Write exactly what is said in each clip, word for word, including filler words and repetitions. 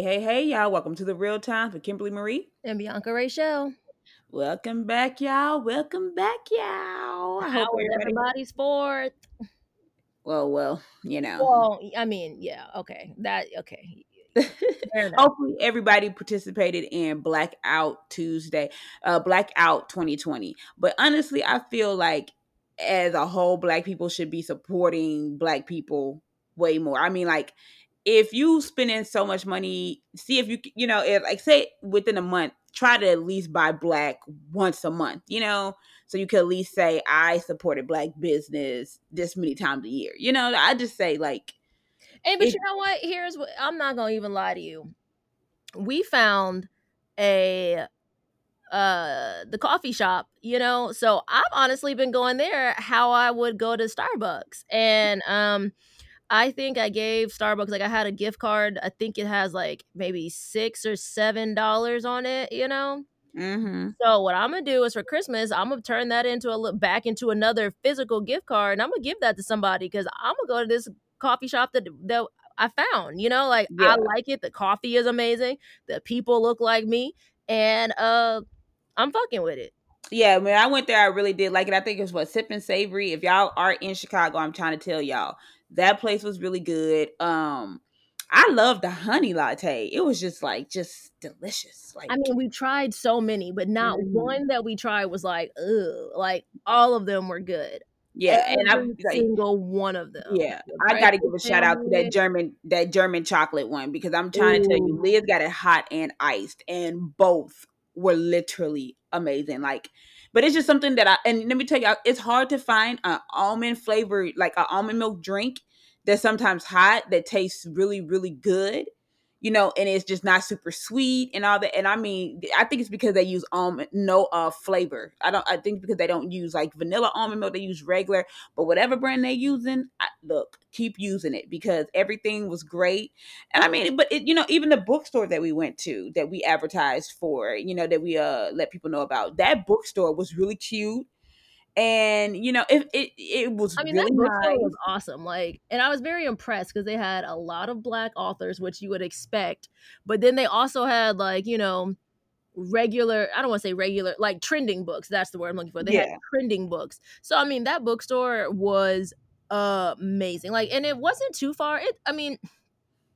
Hey, hey, hey, y'all. Welcome to the Real Time for Kimberly Marie. And Bianca Rachel. Welcome back, y'all. Welcome back, y'all. I hope everybody's fourth. Well, well, you know. Well, I mean, yeah, okay. That, okay. Hopefully everybody participated in Blackout Tuesday, uh, Blackout twenty twenty. But honestly, I feel like as a whole, Black people should be supporting Black people way more. I mean, like, if you spending so much money, see if you, you know, if like say within a month, try to at least buy Black once a month, you know, so you could at least say, I supported Black business this many times a year. You know, I just say like. Hey, but if, you know what? Here's what, I'm not going to even lie to you. We found a, uh, the coffee shop, you know, so I've honestly been going there how I would go to Starbucks and, um, I think I gave Starbucks, like I had a gift card. I think it has like maybe six or seven dollars on it, you know? Mm-hmm. So what I'm going to do is for Christmas, I'm going to turn that into a look back into another physical gift card. And I'm going to give that to somebody because I'm going to go to this coffee shop that, that I found, you know, like yeah. I like it. The coffee is amazing. The people look like me and uh, I'm fucking with it. Yeah, when I went there, I really did like it. I think it was what, Sip and Savory. If y'all are in Chicago, I'm trying to tell y'all. That place was really good. Um, I loved the honey latte. It was just like, just delicious. Like I mean, we tried so many, but not mm-hmm. one that we tried was like, ugh. Like all of them were good. Yeah, Every and I'm like, single one of them. Yeah, right? I gotta give a shout out to that German, that German chocolate one because I'm trying Ooh. to tell you, Liz got it hot and iced, and both were literally amazing. Like. But it's just something that I, and let me tell y'all, it's hard to find an almond flavored, like an almond milk drink that's sometimes hot, that tastes really, really good, you know, and it's just not super sweet and all that. And I mean, I think it's because they use almond, no uh, flavor. I don't, I think because they don't use like vanilla almond milk, they use regular, but whatever brand they using, I, look, keep using it because everything was great. And I mean, but it, you know, even the bookstore that we went to, that we advertised for, you know, that we uh let people know about, that bookstore was really cute. And, you know, it it, it was I mean, really that bookstore nice. was awesome. Like, and I was very impressed because they had a lot of Black authors, which you would expect. But then they also had, like, you know, regular, I don't want to say regular, like trending books. That's the word I'm looking for. They yeah. had trending books. So, I mean, that bookstore was amazing. Like, and it wasn't too far. It, I mean...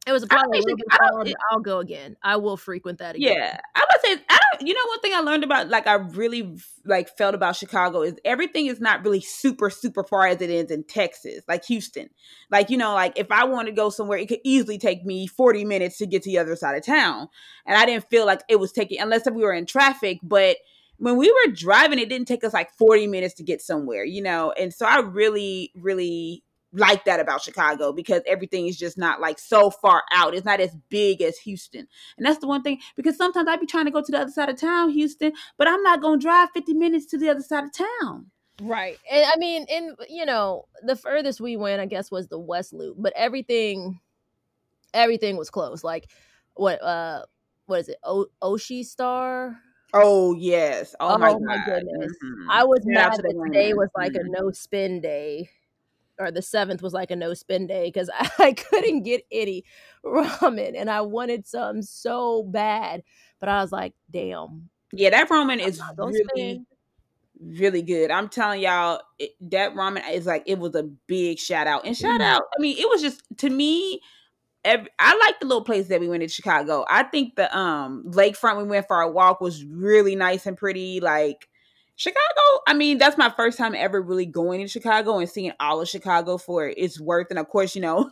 It was probably a probably. I'll, I'll go again. I will frequent that again. Yeah, I would say. I don't. You know, one thing I learned about, like, I really like felt about Chicago is everything is not really super super far as it is in Texas, like Houston. Like you know, like if I want to go somewhere, it could easily take me forty minutes to get to the other side of town, and I didn't feel like it was taking unless if we were in traffic. But when we were driving, it didn't take us like forty minutes to get somewhere, you know. And so I really, really. like that about Chicago because everything is just not like so far out. It's not as big as Houston. And that's the one thing, because sometimes I be trying to go to the other side of town, Houston, but I'm not going to drive fifty minutes to the other side of town. Right. And I mean, and you know, the furthest we went, I guess, was the West Loop, but everything, everything was close. Like what, uh, what is it? O- Oshie Star? Oh, yes. Oh, oh my, my goodness. Mm-hmm. I was yeah, mad that today was like mm-hmm. a no spend day. Or the seventh was like a no spend day because I, I couldn't get any ramen and I wanted some so bad, but I was like, damn. Yeah, that ramen I'm is really, spend. really good. I'm telling y'all, it, that ramen is like, it was a big shout out. And shout out, I mean, it was just, to me, every, I like the little place that we went in Chicago. I think the um lakefront we went for our walk was really nice and pretty, like, Chicago, I mean, that's my first time ever really going in Chicago and seeing all of Chicago for its worth. And of course, you know,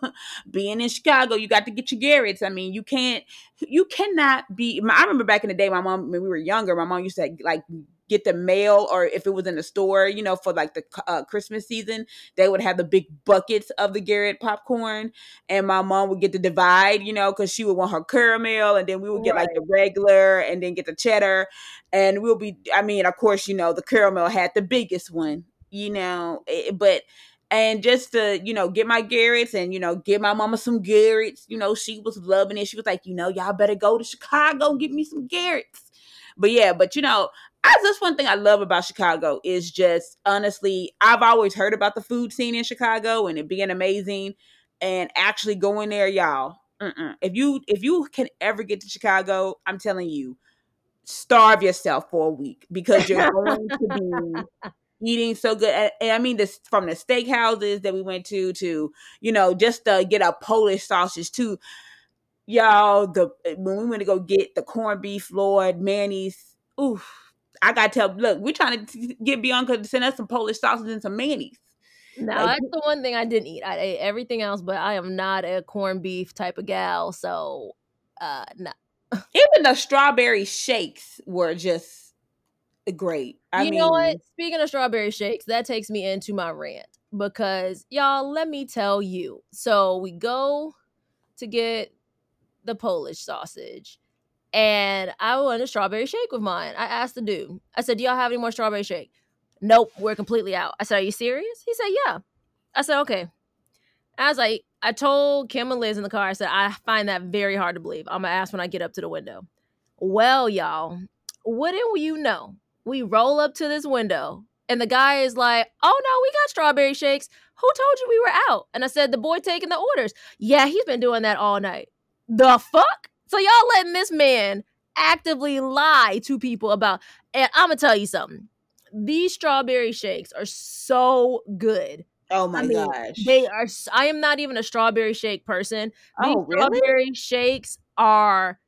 being in Chicago, you got to get your Garrett's. I mean, you can't, you cannot be, I remember back in the day, my mom, when we were younger, my mom used to like get the mail or if it was in the store, you know, for like the uh, Christmas season, they would have the big buckets of the Garrett popcorn. And my mom would get the divide, you know, because she would want her caramel. And then we would get right. like the regular and then get the cheddar. And we'll be, I mean, of course, you know, the caramel had the biggest one, you know, it, but, and just to, you know, get my Garrett's and, you know, get my mama some Garrett's, you know, she was loving it. She was like, you know, y'all better go to Chicago and get me some Garrett's. But yeah, but you know, I, that's one thing I love about Chicago is just, honestly, I've always heard about the food scene in Chicago and it being amazing and actually going there, y'all. Mm-mm. If you if you can ever get to Chicago, I'm telling you, starve yourself for a week because you're going to be eating so good. And, and I mean this from the steakhouses that we went to to, you know, just to get a Polish sausage too. Y'all, the when we went to go get the corned beef, Lord, Manny's, oof. I got to tell, look, we're trying to get Bianca to send us some Polish sausage and some Manny's. No, like, that's the one thing I didn't eat. I ate everything else, but I am not a corned beef type of gal, so uh, no. Even the strawberry shakes were just great. I you mean, know what? Speaking of strawberry shakes, that takes me into my rant because, y'all, let me tell you. So we go to get the Polish sausage, and I want a strawberry shake with mine. I asked the dude. I said, do y'all have any more strawberry shake? Nope, we're completely out. I said, are you serious? He said, yeah. I said, okay. I was like, I told Kim and Liz in the car, I said, I find that very hard to believe. I'm going to ask when I get up to the window. Well, y'all, wouldn't you know, we roll up to this window and the guy is like, oh no, we got strawberry shakes. Who told you we were out? And I said, the boy taking the orders. Yeah, he's been doing that all night. The fuck? So y'all letting this man actively lie to people about, and I'm going to tell you something. These strawberry shakes are so good. Oh my I mean, gosh. They are. I am not even a strawberry shake person. These oh, really? Strawberry shakes are,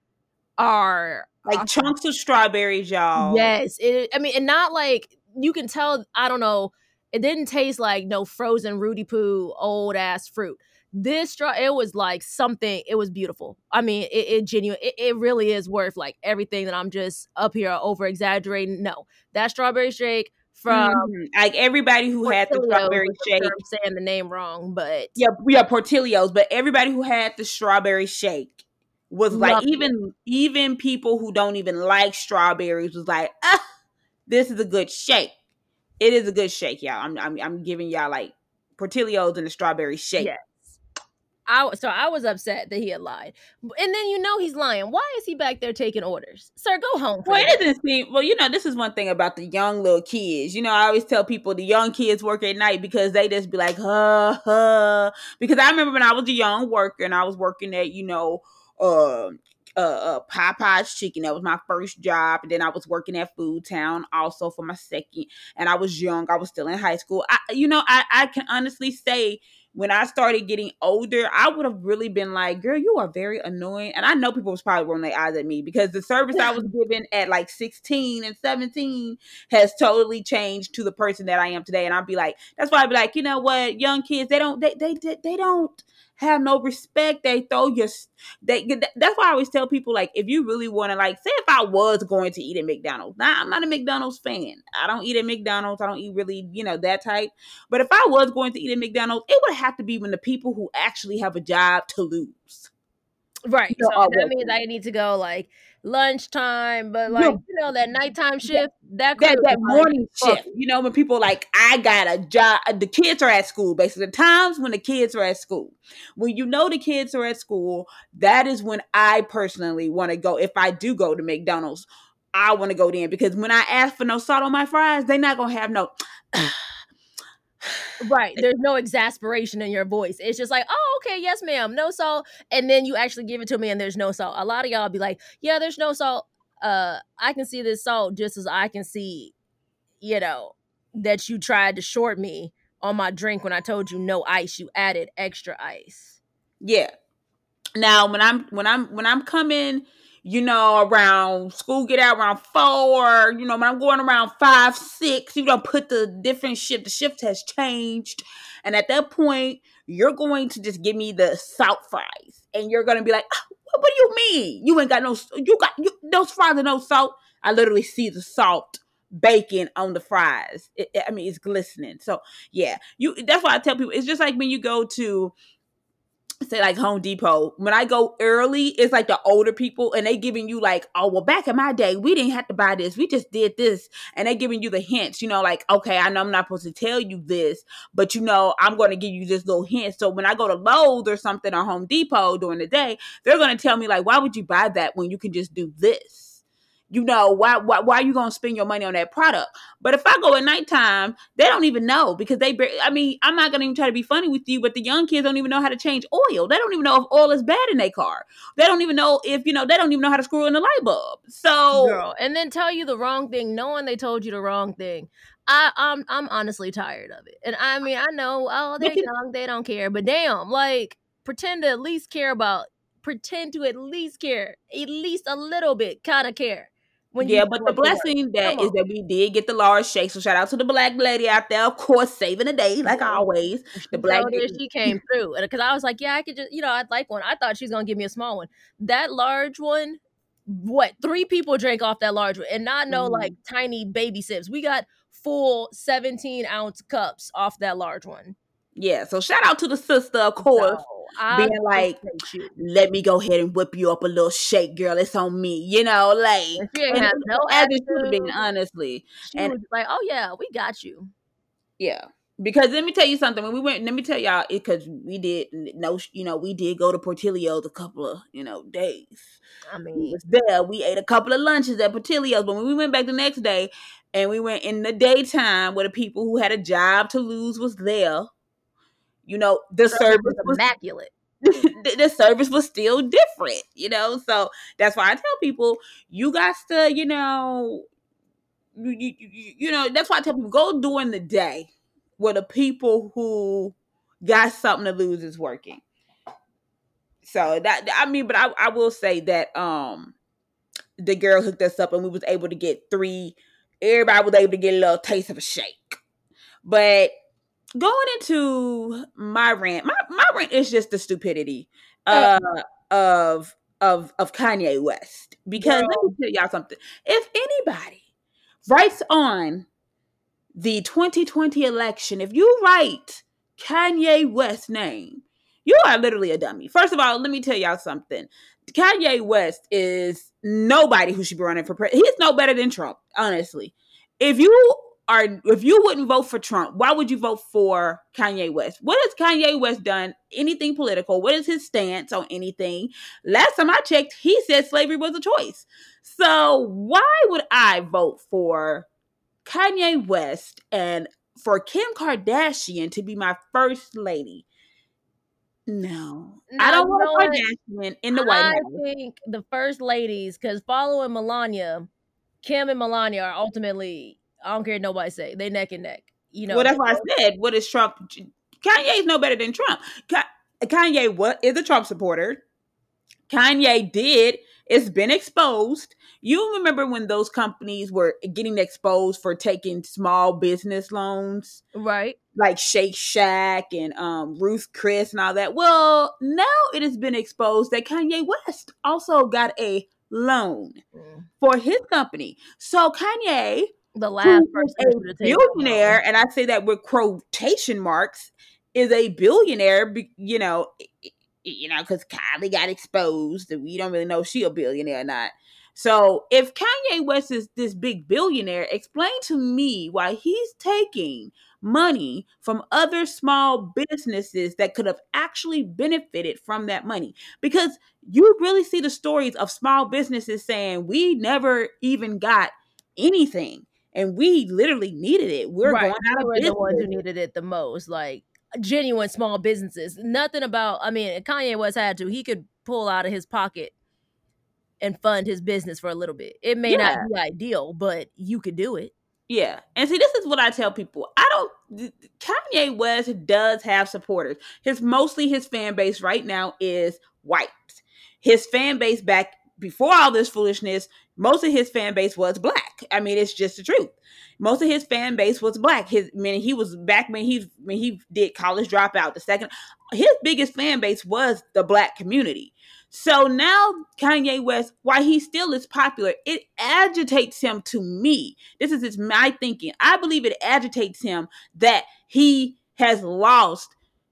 are like awesome. Chunks of strawberries, y'all. Yes. It, I mean, and not like, you can tell, I don't know, it didn't taste like no frozen Rudy Poo old ass fruit. This straw, it was like something, it was beautiful. I mean, it, it genuine, it, it really is worth like everything that I'm just up here over exaggerating. No, that strawberry shake from mm-hmm. like everybody who Portillo's, had the strawberry shake. I'm saying the name wrong, but yeah, we are Portillo's, but everybody who had the strawberry shake was like, even, it. even people who don't even like strawberries was like, ah, this is a good shake. It is a good shake, y'all. I'm, I'm, I'm giving y'all like Portillo's and the strawberry shake. Yeah. I, so I was upset that he had lied. And then you know he's lying. Why is he back there taking orders? Sir, go home. Well, it doesn't seem, well, you know, this is one thing about the young little kids. You know, I always tell people the young kids work at night because they just be like, huh, huh. Because I remember when I was a young worker and I was working at, you know, uh, uh, uh, Popeye's Chicken. That was my first job. And then I was working at Food Town also for my second. And I was young. I was still in high school. I, you know, I, I can honestly say, when I started getting older, I would have really been like, girl, you are very annoying. And I know people was probably rolling their eyes at me because the service I was given at like sixteen and seventeen has totally changed to the person that I am today. And I'd be like, that's why I'd be like, you know what? Young kids, they don't, they, they, they, they don't have no respect. They throw your, they, that's why I always tell people, like, if you really want to, like, say if I was going to eat at McDonald's, nah, I'm not a McDonald's fan. I don't eat at McDonald's. I don't eat really, you know, that type. But if I was going to eat at McDonald's, it would have to be when the people who actually have a job to lose. Right. So that working. Means I need to go like lunchtime, but like, no. You know, that nighttime shift, that, that, that, that morning like, shift, you know, when people like, I got a job, the kids are at school, basically the times when the kids are at school, when you know, the kids are at school, that is when I personally want to go. If I do go to McDonald's, I want to go then because when I ask for no salt on my fries, they're not going to have no, right. There's no exasperation in your voice. It's just like, oh, okay, yes, ma'am, no salt. And then you actually give it to me and there's no salt. A lot of y'all be like, yeah, there's no salt. Uh, I can see this salt just as I can see, you know, that you tried to short me on my drink when I told you no ice, you added extra ice. Yeah. Now, when I'm, when I'm, when I'm coming, you know, around school, get out around four, you know, when I'm going around five, six, you know, put the different shift, the shift has changed. And at that point, you're going to just give me the salt fries and you're going to be like, what, what do you mean? You ain't got no, you got you, those fries and no salt. I literally see the salt baking on the fries. It, I mean, it's glistening. So yeah, you, that's why I tell people, it's just like when you go to, say like Home Depot, when I go early, it's like the older people and they giving you like, oh, well, back in my day, we didn't have to buy this. We just did this. And they giving you the hints, you know, like, okay, I know I'm not supposed to tell you this, but you know, I'm going to give you this little hint. So when I go to Lowe's or something or Home Depot during the day, they're going to tell me like, why would you buy that when you can just do this? you know, why, why, why are you going to spend your money on that product? But if I go at nighttime, they don't even know because they, I mean, I'm not going to even try to be funny with you, but the young kids don't even know how to change oil. They don't even know if oil is bad in their car. They don't even know if, you know, they don't even know how to screw in the light bulb. So. Girl, and then tell you the wrong thing, knowing they told you the wrong thing. I, I'm, I'm honestly tired of it. And I mean, I know, oh, they're young, they don't care, but damn, like pretend to at least care about, pretend to at least care, at least a little bit kind of care. When yeah, but the blessing board. that is that we did get the large shake. So shout out to the black lady out there, of course, saving the day like always. The black so lady, she came through because I was like, yeah, I could just, you know, I'd like one. I thought she was gonna give me a small one. That large one, what three people drank off that large one, and not no mm-hmm. like tiny baby sips. We got full seventeen ounce cups off that large one. Yeah, so shout out to the sister, of course, so, being like, let me go ahead and whip you up a little shake, girl. It's on me, you know, like, yeah, no as it should have been, honestly. She and was like, oh yeah, we got you. Yeah, because let me tell you something. When we went, let me tell y'all, it because we did no, you know, we did go to Portillo's a couple of you know days. I mean, we was there. We ate a couple of lunches at Portillo's, but when we went back the next day, and we went in the daytime where the people who had a job to lose was there. You know, the service, service was immaculate. the, the service was still different, you know? So that's why I tell people, you got to, you know, you, you, you know, that's why I tell people, go during the day where the people who got something to lose is working. So that, I mean, but I, I will say that um, the girl hooked us up and we was able to get three, everybody was able to get a little taste of a shake. But going into my rant, my, my rant is just the stupidity uh, of of of Kanye West. Because Girl. let me tell y'all something. If anybody writes on the twenty twenty election, if you write Kanye West's name, you are literally a dummy. First of all, let me tell y'all something. Kanye West is nobody who should be running for president. He's no better than Trump, honestly. If you... Are, if you wouldn't vote for Trump, why would you vote for Kanye West? What has Kanye West done? Anything political? What is his stance on anything? Last time I checked, he said slavery was a choice. So why would I vote for Kanye West and for Kim Kardashian to be my first lady? No. no I don't want no, Kardashian in the White House. I think the first ladies, because following Melania, Kim and Melania are ultimately... I don't care what nobody say. They neck and neck. You know. Well, that's why I said, what is Trump? Kanye's no better than Trump. Kanye what is a Trump supporter. Kanye did. It's been exposed. You remember when those companies were getting exposed for taking small business loans? Right. Like Shake Shack and um, Ruth Chris and all that. Well, now it has been exposed that Kanye West also got a loan mm. for his company. So Kanye... The last person a billionaire, and I say that with quotation marks, is a billionaire. You know, you know, because Kylie got exposed, and we don't really know if she a billionaire or not. So, if Kanye West is this big billionaire, explain to me why he's taking money from other small businesses that could have actually benefited from that money. Because you really see the stories of small businesses saying we never even got anything. And we literally needed it. We're right. going out of business. The ones who needed it the most, like genuine small businesses. Nothing about, I mean, Kanye West had to. He could pull out of his pocket and fund his business for a little bit. It may yeah. not be ideal, but you could do it. Yeah. And see, this is what I tell people. I don't, Kanye West does have supporters. His, mostly his fan base right now is white. His fan base back before all this foolishness, most of his fan base was black. I mean, it's just the truth. Most of his fan base was black. His, I mean, he was back when he when he did College Dropout. The second, his biggest fan base was the black community. So now Kanye West, while he still is popular, it agitates him to me. This is it's my thinking. I believe it agitates him that he has lost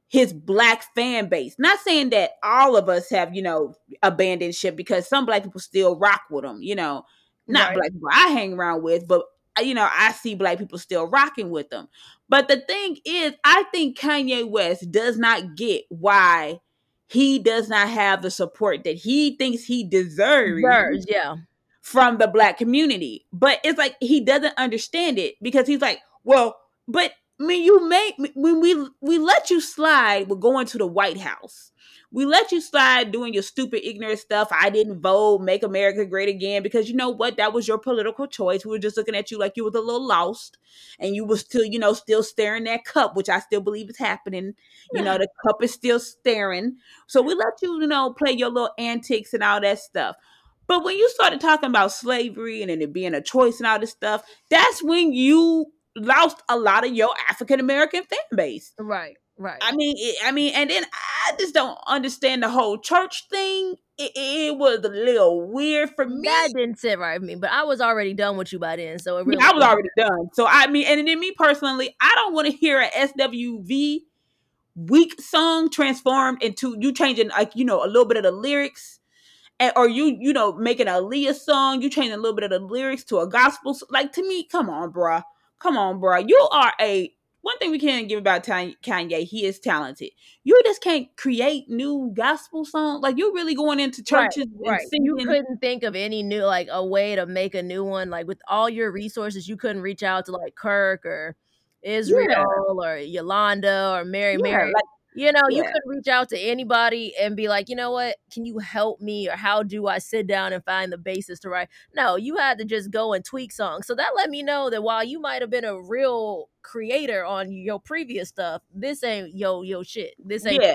his black fan base. Not saying that all of us have, you know, abandoned ship, because some black people still rock with them, you know, not right. black people I hang around with, but you know, I see black people still rocking with them. But the thing is, I think Kanye West does not get why he does not have the support that he thinks he deserves. deserves yeah. from the black community. But it's like he doesn't understand it, because he's like, well, but I mean, you may, when we we let you slide with going to the White House, we let you slide doing your stupid, ignorant stuff. I didn't vote, make America great again, because you know what? That was your political choice. We were just looking at you like you was a little lost, and you was still, you know, still staring that cup, which I still believe is happening. You know, the cup is still staring. So we let you, you know, play your little antics and all that stuff. But when you started talking about slavery and it being a choice and all this stuff, that's when you lost a lot of your African American fan base. Right. Right. I mean, it, I mean, and then I just don't understand the whole church thing. It, it was a little weird for me. That didn't sit right with me, but I was already done with you by then, so it really yeah, I was already done. So I mean, and then me personally, I don't want to hear an S W V weak song transformed into you changing, like, you know, a little bit of the lyrics, and, or you, you know, making an Aaliyah song, you changing a little bit of the lyrics to a gospel. Like, to me, come on, bruh. Come on, bruh. You are a One thing we can't give about Kanye, he is talented. You just can't create new gospel songs. Like, you're really going into churches right, and right. singing. You couldn't think of any new, like, a way to make a new one. Like, with all your resources, you couldn't reach out to, like, Kirk or Israel yeah. or Yolanda or Mary yeah, Mary. Like, you know, yeah. you couldn't reach out to anybody and be like, you know what, can you help me? Or how do I sit down and find the basis to write? No, you had to just go and tweak songs. So that let me know that while you might have been a real creator on your previous stuff, this ain't yo, yo shit. This ain't. Yeah.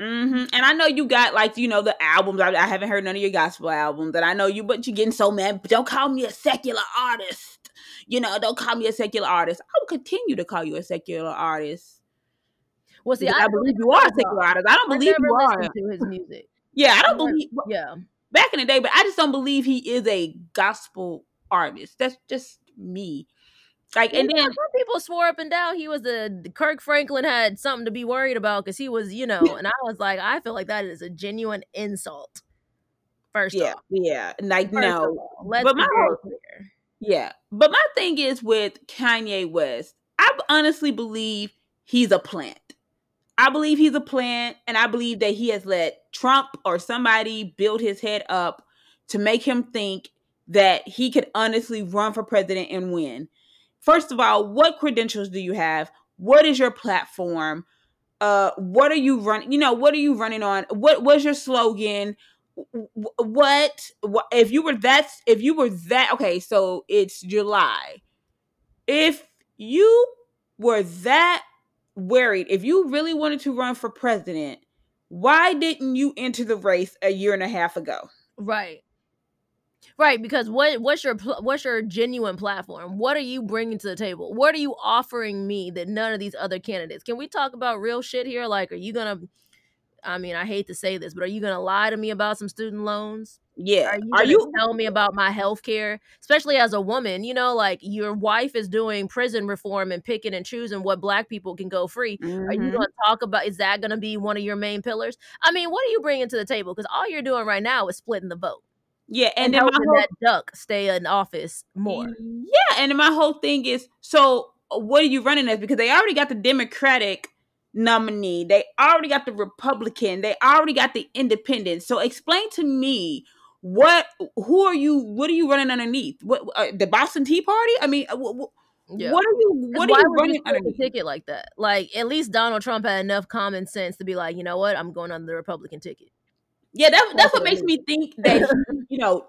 Mm-hmm. And I know you got, like, you know, the albums. I, I haven't heard none of your gospel albums. And I know you, but you're getting so mad. But don't call me a secular artist. You know, don't call me a secular artist. I'll continue to call you a secular artist. Well, see, I, I believe you are a secular artist. I don't believe you are. To his music. Yeah, I don't believe. Yeah, back in the day, but I just don't believe he is a gospel artist. That's just me. Like, and then some people swore up and down he was a Kirk Franklin had something to be worried about because he was, you know. And I was like, I feel like that is a genuine insult. First yeah, off, yeah, like first no, all, let's but my yeah, but my thing is with Kanye West, I honestly believe he's a plant. I believe he's a plant, and I believe that he has let Trump or somebody build his head up to make him think that he could honestly run for president and win. First of all, what credentials do you have? What is your platform? Uh, what are you running? You know, what are you running on? What was your slogan? What, what if you were that? If you were that? Okay, so it's July. If you were that worried, if you really wanted to run for president, why didn't you enter the race a year and a half ago? Right, right. Because what what's your what's your genuine platform? What are you bringing to the table? What are you offering me that none of these other candidates? Can we talk about real shit here? Like, are you gonna? I mean, I hate to say this, but are you gonna lie to me about some student loans? Yeah. Are you, are you telling me about my health care? Especially as a woman, you know, like, your wife is doing prison reform and picking and choosing what black people can go free. Mm-hmm. Are you going to talk about, is that going to be one of your main pillars? I mean, what are you bringing to the table? Because all you're doing right now is splitting the vote. Yeah. And, and then helping my whole, that duck stay in office more. Yeah. And then my whole thing is, so what are you running as? Because they already got the Democratic nominee. They already got the Republican. They already got the independent. So explain to me, What? Who are you? What are you running underneath? What uh, the Boston Tea Party? I mean, w- w- yeah. what are you? What are you running underneath? A ticket like that? Like, at least Donald Trump had enough common sense to be like, you know what? I'm going on the Republican ticket. Yeah, that, that's what makes me think that you know,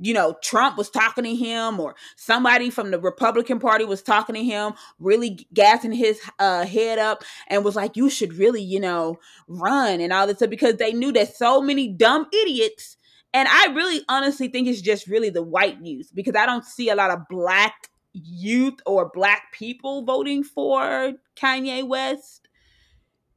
you know, Trump was talking to him, or somebody from the Republican Party was talking to him, really gassing his uh, head up, and was like, you should really, you know, run and all this stuff, because they knew that so many dumb idiots. And I really honestly think it's just really the white youth, because I don't see a lot of black youth or black people voting for Kanye West.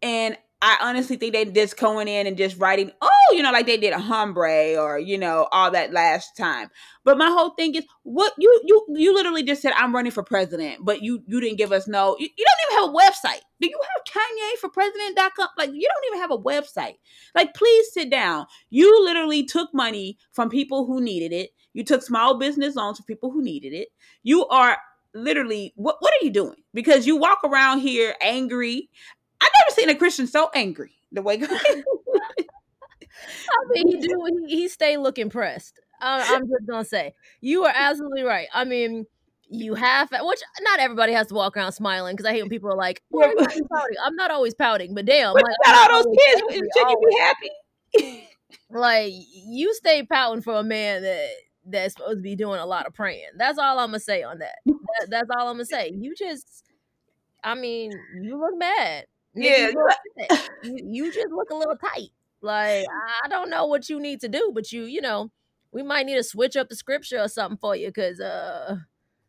And I honestly think they just going in and just writing, oh, you know, like they did a hombre or, you know, all that last time. But my whole thing is, what you you you literally just said, I'm running for president, but you you didn't give us no, you, you don't even have a website. Do you have Kanye for president dot com? Like, you don't even have a website. Like, please sit down. You literally took money from people who needed it. You took small business loans from people who needed it. You are literally, what what are you doing? Because you walk around here angry. I've never seen a Christian so angry the way. I mean, he do. He, he stay looking pressed. I'm just gonna say you are absolutely right. I mean, you have, which not everybody has to walk around smiling, because I hate when people are like, well, I'm not always pouting, but damn, but like, not all those kids should you be happy? Like, you stay pouting for a man that that's supposed to be doing a lot of praying. That's all I'm gonna say on that. that that's all I'm gonna say. You just, I mean, you look mad. Yeah, you, look, you, you just look a little tight. Like, I don't know what you need to do, but you, you know, we might need to switch up the scripture or something for you, because uh.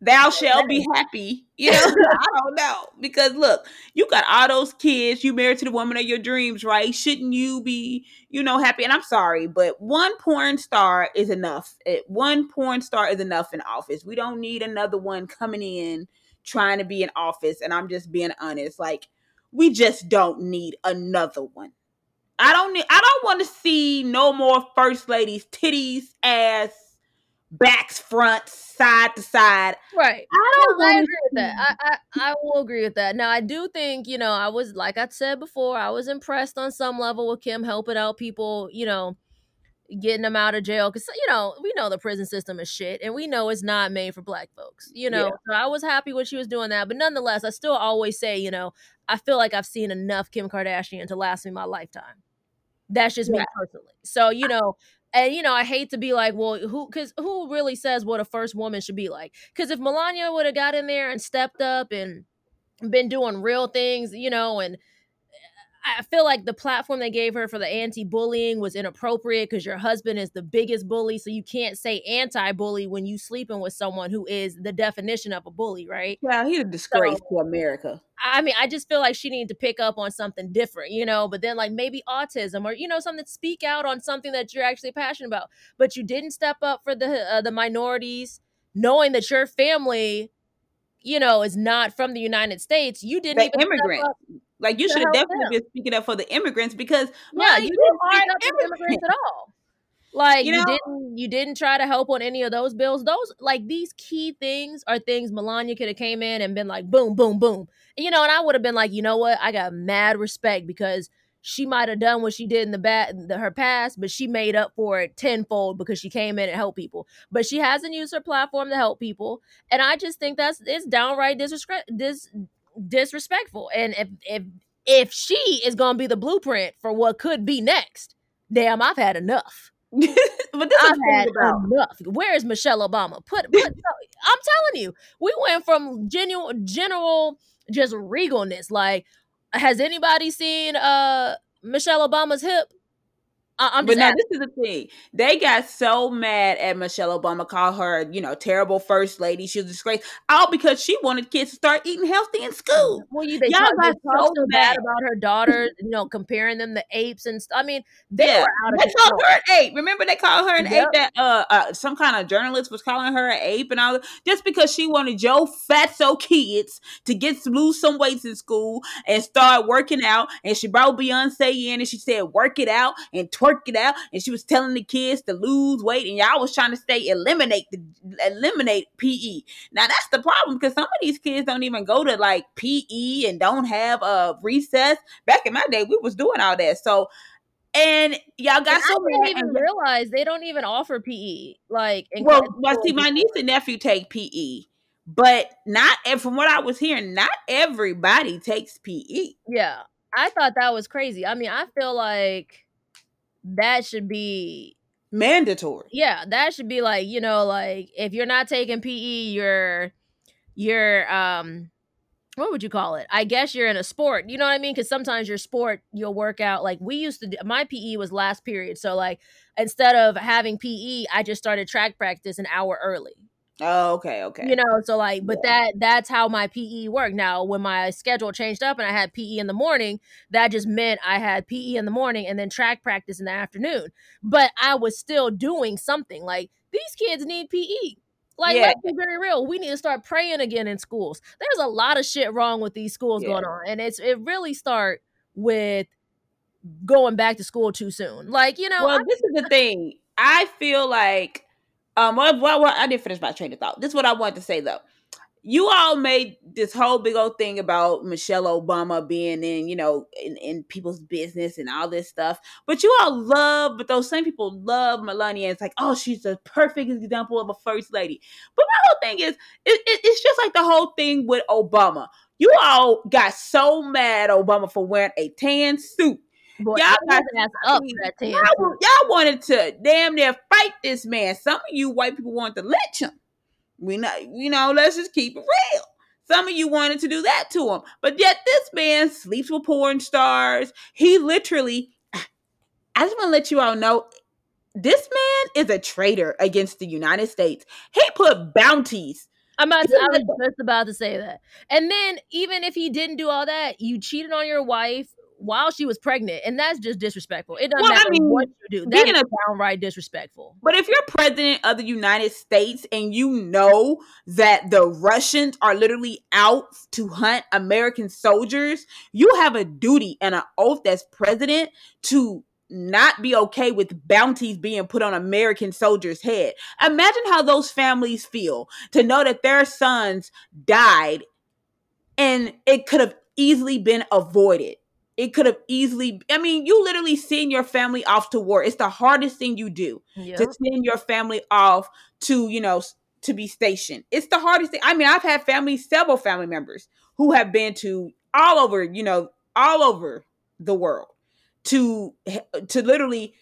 Thou shalt be happy. You know, I don't know. Because look, you got all those kids, you married to the woman of your dreams, right? Shouldn't you be, you know, happy? And I'm sorry, but one porn star is enough. One porn star is enough in office. We don't need another one coming in trying to be in office. And I'm just being honest. Like, we just don't need another one. I don't need, I don't want to see no more first ladies, titties, ass, backs, front, side to side. Right. I don't no, I agree with that. I, I, I will agree with that. Now, I do think, you know, I was, like I said before, I was impressed on some level with Kim helping out people, you know, getting them out of jail. Because, you know, we know the prison system is shit, and we know it's not made for black folks, you know. Yeah. So I was happy when she was doing that. But nonetheless, I still always say, you know, I feel like I've seen enough Kim Kardashian to last me my lifetime. That's just yeah. me personally. So, you know, and, you know, I hate to be like, well, who, because who really says what a first woman should be like? Because if Melania would have got in there and stepped up and been doing real things, you know, and I feel like the platform they gave her for the anti-bullying was inappropriate, because your husband is the biggest bully. So you can't say anti-bully when you sleeping with someone who is the definition of a bully, right? Well, he's a disgrace so, to America. I mean, I just feel like she needed to pick up on something different, you know, but then like maybe autism or, you know, something, speak out on something that you're actually passionate about, but you didn't step up for the uh, the minorities, knowing that your family, you know, is not from the United States. You didn't the even immigrant. Step up. Like, you should have definitely them. been speaking up for the immigrants, because yeah, you, you didn't speak up for immigrants at all. Like, you, know, you didn't you didn't try to help on any of those bills. Those, like, these key things are things Melania could have came in and been like, boom, boom, boom. And, you know, and I would have been like, you know what? I got mad respect, because she might have done what she did in the, ba- the her past, but she made up for it tenfold because she came in and helped people. But she hasn't used her platform to help people, and I just think that's it's downright disrespect. Dis- disrespectful. And if if if she is gonna be the blueprint for what could be next, damn, I've had enough. But this I've had about. enough. Where is Michelle Obama? Put, put I'm telling you, we went from genuine, general, just regalness. Like, has anybody seen uh Michelle Obama's hip? I- I'm just but now asking. This is the thing. They got so mad at Michelle Obama, called her, you know, terrible first lady. She was a disgrace, all because she wanted kids to start eating healthy in school. Well, you, they Y'all got so bad about her daughters, you know, comparing them to apes and stuff. I mean, they yeah. were out of they control. Called her an ape. Remember, they called her an yep. ape. That uh, uh, some kind of journalist was calling her an ape and all that, just because she wanted Joe Fatso kids to get to lose some weights in school and start working out. And she brought Beyonce in, and she said, "Work it out and." Tw- Work it out, and she was telling the kids to lose weight, and y'all was trying to say eliminate the eliminate P E. Now that's the problem, because some of these kids don't even go to like P E and don't have a uh, recess. Back in my day, we was doing all that. So, and y'all got and so I didn't even and, realize they don't even offer P E. Like, in well, well, see, my niece and nephew take P E, but not from what I was hearing, not everybody takes P E. Yeah, I thought that was crazy. I mean, I feel like. That should be mandatory. Yeah, that should be like, you know, like if you're not taking P E, you're you're um what would you call it? I guess you're in a sport. You know what I mean? Because sometimes your sport, you'll work out. Like we used to do, my P E was last period. So like instead of having P E, I just started track practice an hour early. Oh, okay, okay. You know, so like, but yeah. that that's how my P E worked. Now, when my schedule changed up and I had P E in the morning, that just meant I had P E in the morning and then track practice in the afternoon. But I was still doing something. Like, these kids need P E. Like, yeah. Let's be very real. We need to start praying again in schools. There's a lot of shit wrong with these schools yeah. going on. And it's it really starts with going back to school too soon. Like, you know. Well, I, this is the thing. I feel like Um, well, well, I didn't finish my train of thought. This is what I wanted to say, though. you all made this whole big old thing about Michelle Obama being in, you know, in, in people's business and all this stuff. But you all love, but those same people love Melania. It's like, oh, she's the perfect example of a first lady. But my whole thing is, it, it, it's just like the whole thing with Obama. You all got so mad at Obama for wearing a tan suit. Boy, y'all, got up that tan y'all, suit. Y'all wanted to damn near fight this man. Some of you white people wanted to lynch him. We not, you know, let's just keep it real. Some of you wanted to do that to him. But yet this man sleeps with porn stars. He literally, I just want to let you all know, this man is a traitor against the United States. He put bounties. I'm about to, I was just about to say that. And then even if he didn't do all that, you cheated on your wife while she was pregnant, and that's just disrespectful. It doesn't well, matter I mean, what you do. That is downright disrespectful. But if you're president of the United States and you know that the Russians are literally out to hunt American soldiers, you have a duty and an oath as president to not be okay with bounties being put on American soldiers' head. Imagine how those families feel to know that their sons died and it could have easily been avoided. It could have easily, I mean, you literally send your family off to war. It's the hardest thing you do yep. to send your family off to, you know, to be stationed. It's the hardest thing. I mean, I've had family, several family members who have been to all over, you know, all over the world to, to literally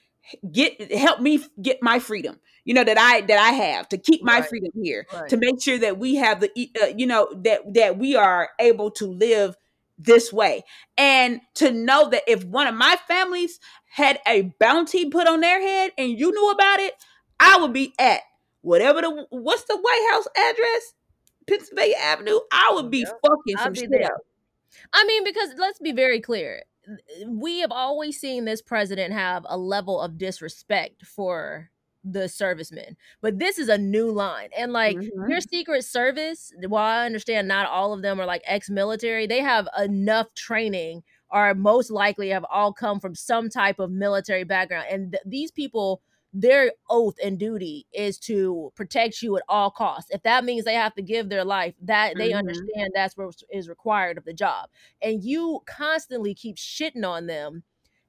get, help me get my freedom, you know, that I, that I have to keep my right. freedom here right. to make sure that we have the, uh, you know, that, that we are able to live this way. And to know that if one of my families had a bounty put on their head and you knew about it, I would be at whatever the, what's the White House address? Pennsylvania Avenue. I would be yep. fucking some shit up. I mean, because let's be very clear. We have always seen this president have a level of disrespect for the servicemen, but this is a new line. And like mm-hmm. your Secret Service, while I understand not all of them are like ex-military, they have enough training, or most likely have all come from some type of military background. And th- these people, their oath and duty is to protect you at all costs. If that means they have to give their life, that mm-hmm. they understand that's what is required of the job. And you constantly keep shitting on them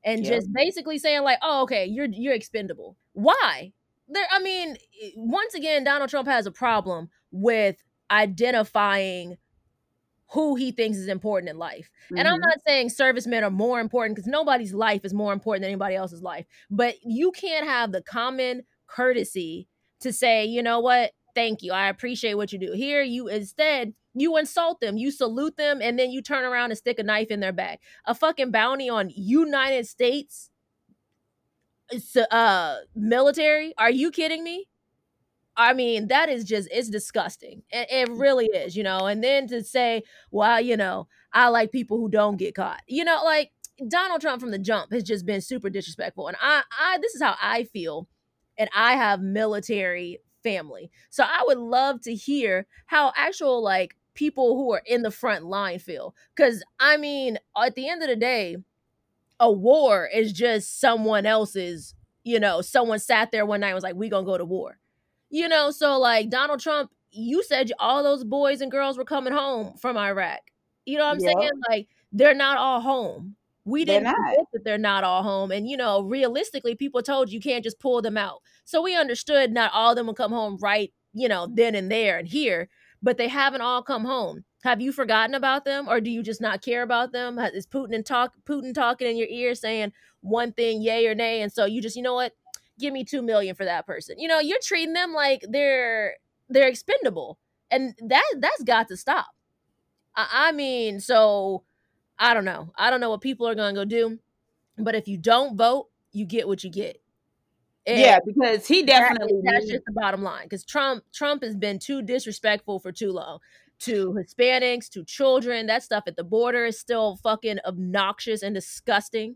and yeah. just basically saying like, oh, okay, you're you're expendable. Why? There, I mean, once again, Donald Trump has a problem with identifying who he thinks is important in life. Mm-hmm. And I'm not saying servicemen are more important, because nobody's life is more important than anybody else's life. But you can't have the common courtesy to say, you know what? Thank you. I appreciate what you do. Here, you instead, you insult them, you salute them, and then you turn around and stick a knife in their back. A fucking bounty on United States Uh, military? Are you kidding me? I mean, that is just, it's disgusting. It, it really is, you know? And then to say, well, you know, I like people who don't get caught. You know, like Donald Trump from the jump has just been super disrespectful. And I, I this is how I feel. And I have military family. So I would love to hear how actual like people who are in the front line feel. Because I mean, at the end of the day, a war is just someone else's, you know, someone sat there one night and was like, we gonna go to war. You know, so like Donald Trump, you said all those boys and girls were coming home from Iraq. You know what I'm yeah. saying? Like, they're not all home. We didn't forget that they're not all home. And, you know, realistically, people told you, you can't just pull them out. So we understood not all of them would come home right, you know, then and there and here, but they haven't all come home. Have you forgotten about them, or do you just not care about them? Is Putin and talk Putin talking in your ear saying one thing, yay or nay, and so you just, you know what? Give me two million for that person. You know, you're treating them like they're they're expendable, and that that's got to stop. I, I mean, so I don't know. I don't know what people are going to go do, but if you don't vote, you get what you get. And yeah, because he definitely that, that's just the bottom line. Because Trump Trump has been too disrespectful for too long. To Hispanics, to children, that stuff at the border is still fucking obnoxious and disgusting.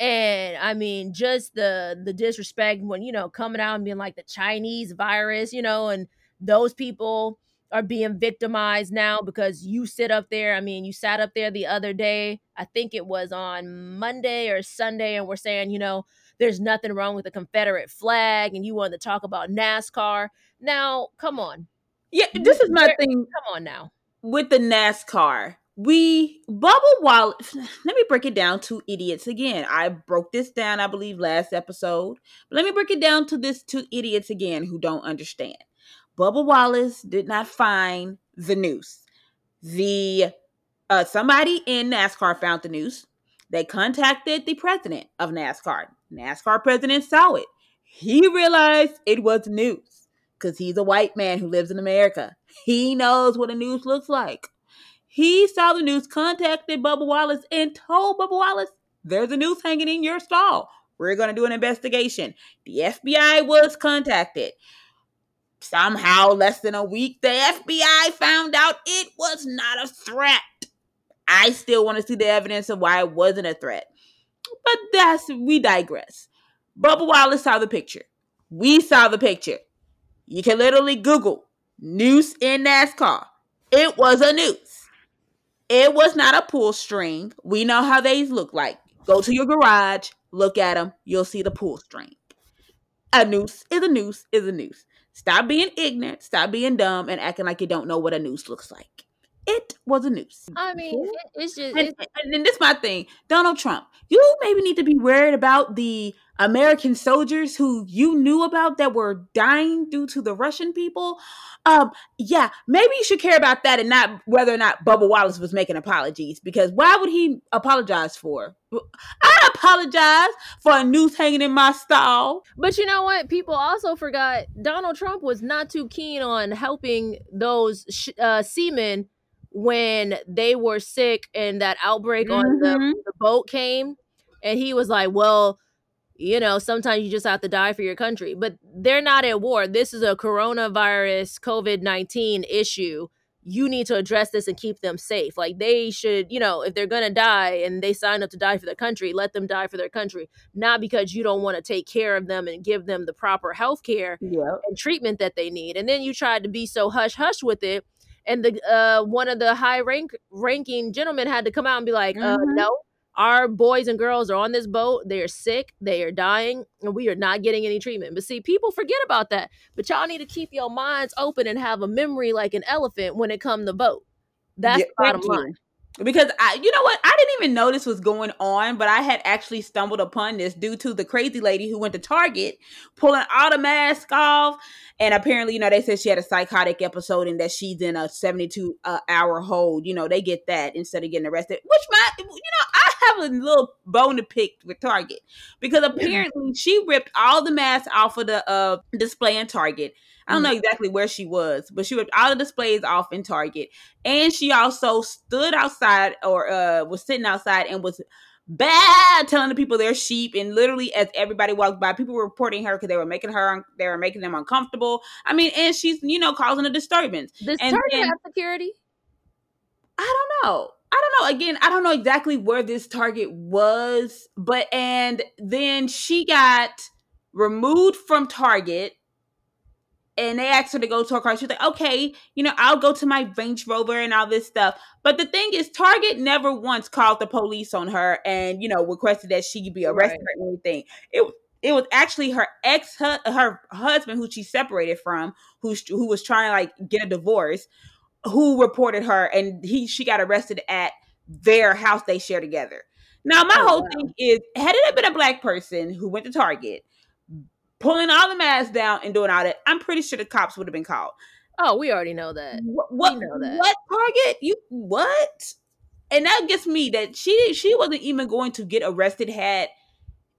And I mean, just the the disrespect when, you know, coming out and being like the Chinese virus, you know, and those people are being victimized now because you sit up there. I mean, you sat up there the other day, I think it was on Monday or Sunday, and we're saying, you know, there's nothing wrong with the Confederate flag, and you wanted to talk about NASCAR. Now, come on. Yeah, this is my thing. Come on now. with the NASCAR. We Bubba Wallace, let me break it down to idiots again. I broke this down, I believe, last episode. But let me break it down to this to idiots again who don't understand. Bubba Wallace did not find the noose. The uh, somebody in NASCAR found the noose. They contacted the president of NASCAR. NASCAR president saw it. He realized it was news because he's a white man who lives in America. He knows what a noose looks like. He saw the noose, contacted Bubba Wallace, and told Bubba Wallace, there's a noose hanging in your stall. We're going to do an investigation. The F B I was contacted. Somehow, less than a week, the F B I found out it was not a threat. I still want to see the evidence of why it wasn't a threat. But that's, we digress. Bubba Wallace saw the picture. We saw the picture. You can literally Google noose in NASCAR. It was a noose. It was not a pull string. We know how these look like. Go to your garage, look at them. You'll see the pull string. A noose is a noose is a noose. Stop being ignorant. Stop being dumb and acting like you don't know what a noose looks like. It was a noose. I mean, it's just... It's... And, and, and this is my thing. Donald Trump, you maybe need to be worried about the American soldiers who you knew about that were dying due to the Russian people. Um, yeah, maybe you should care about that and not whether or not Bubba Wallace was making apologies, because why would he apologize for? I apologize for a noose hanging in my stall. But you know what? People also forgot Donald Trump was not too keen on helping those sh- uh, seamen when they were sick and that outbreak mm-hmm. on the, the boat came. And he was like, well... You know, sometimes you just have to die for your country, but they're not at war. This is a coronavirus, covid nineteen issue. You need to address this and keep them safe. Like they should, you know, if they're going to die and they sign up to die for their country, let them die for their country. Not because you don't want to take care of them and give them the proper health care yeah. and treatment that they need. And then you tried to be so hush hush with it. And the uh, one of the high rank ranking gentlemen had to come out and be like, mm-hmm. uh, no. Our boys and girls are on this boat. They are sick. They are dying. And we are not getting any treatment. But see, people forget about that. But y'all need to keep your minds open and have a memory like an elephant when it comes to vote. That's yeah, the bottom line. Because, I, you know what? I didn't even know this was going on, but I had actually stumbled upon this due to the crazy lady who went to Target, pulling all the masks off. And apparently, you know, they said she had a psychotic episode and that she's in a seventy-two hour hold. You know, they get that instead of getting arrested, which my, you know, I have a little bone to pick with Target because apparently she ripped all the masks off of the uh, display in Target. I don't know exactly where she was, but she ripped all the displays off in Target. And she also stood outside or uh, was sitting outside and was bad telling the people they're sheep. And literally as everybody walked by, people were reporting her because they were making her, un- they were making them uncomfortable. I mean, and she's, you know, causing a disturbance. Does and Target then, have security? I don't know. I don't know. Again, I don't know exactly where this Target was, but, and then she got removed from Target. And they asked her to go to her car. She was like, okay, you know, I'll go to my Range Rover and all this stuff. But the thing is, Target never once called the police on her and, you know, requested that she be arrested right. or anything. It it was actually her ex, her, her husband, who she separated from, who who was trying to, like, get a divorce, who reported her. And he she got arrested at their house they share together. Now, my oh, whole wow. thing is, had it been a black person who went to Target, pulling all the masks down and doing all that, I'm pretty sure the cops would have been called. Oh, we already know that. What? What, we know that. What Target? You what? And that gets me that she she wasn't even going to get arrested had,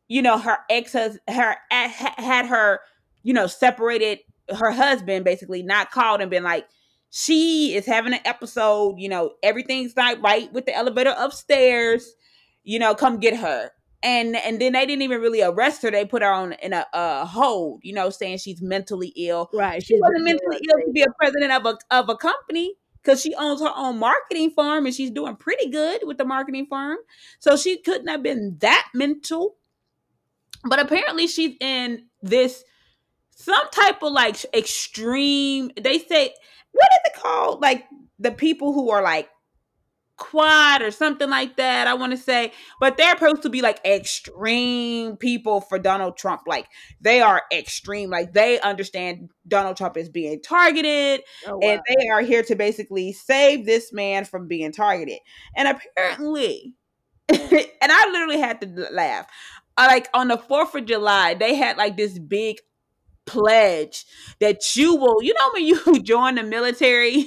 you know, her ex husband her had her, you know, separated her husband basically, not called and been like, she is having an episode. You know, everything's not right with the elevator upstairs. You know, come get her. And and then they didn't even really arrest her. They put her on in a, a hold, you know, saying she's mentally ill. Right. She wasn't mentally ill to be a president of a of a company because she owns her own marketing firm and she's doing pretty good with the marketing firm. So she couldn't have been that mental. But apparently she's in this some type of like extreme. They say, what is it called? Like the people who are like quad or something like that, I want to say. But they're supposed to be like extreme people for Donald Trump. Like they are extreme. Like they understand Donald Trump is being targeted. Oh, wow. And they are here to basically save this man from being targeted. And apparently, and I literally had to laugh. I, like on the fourth of July, they had like this big pledge that you will, you know, when you join the military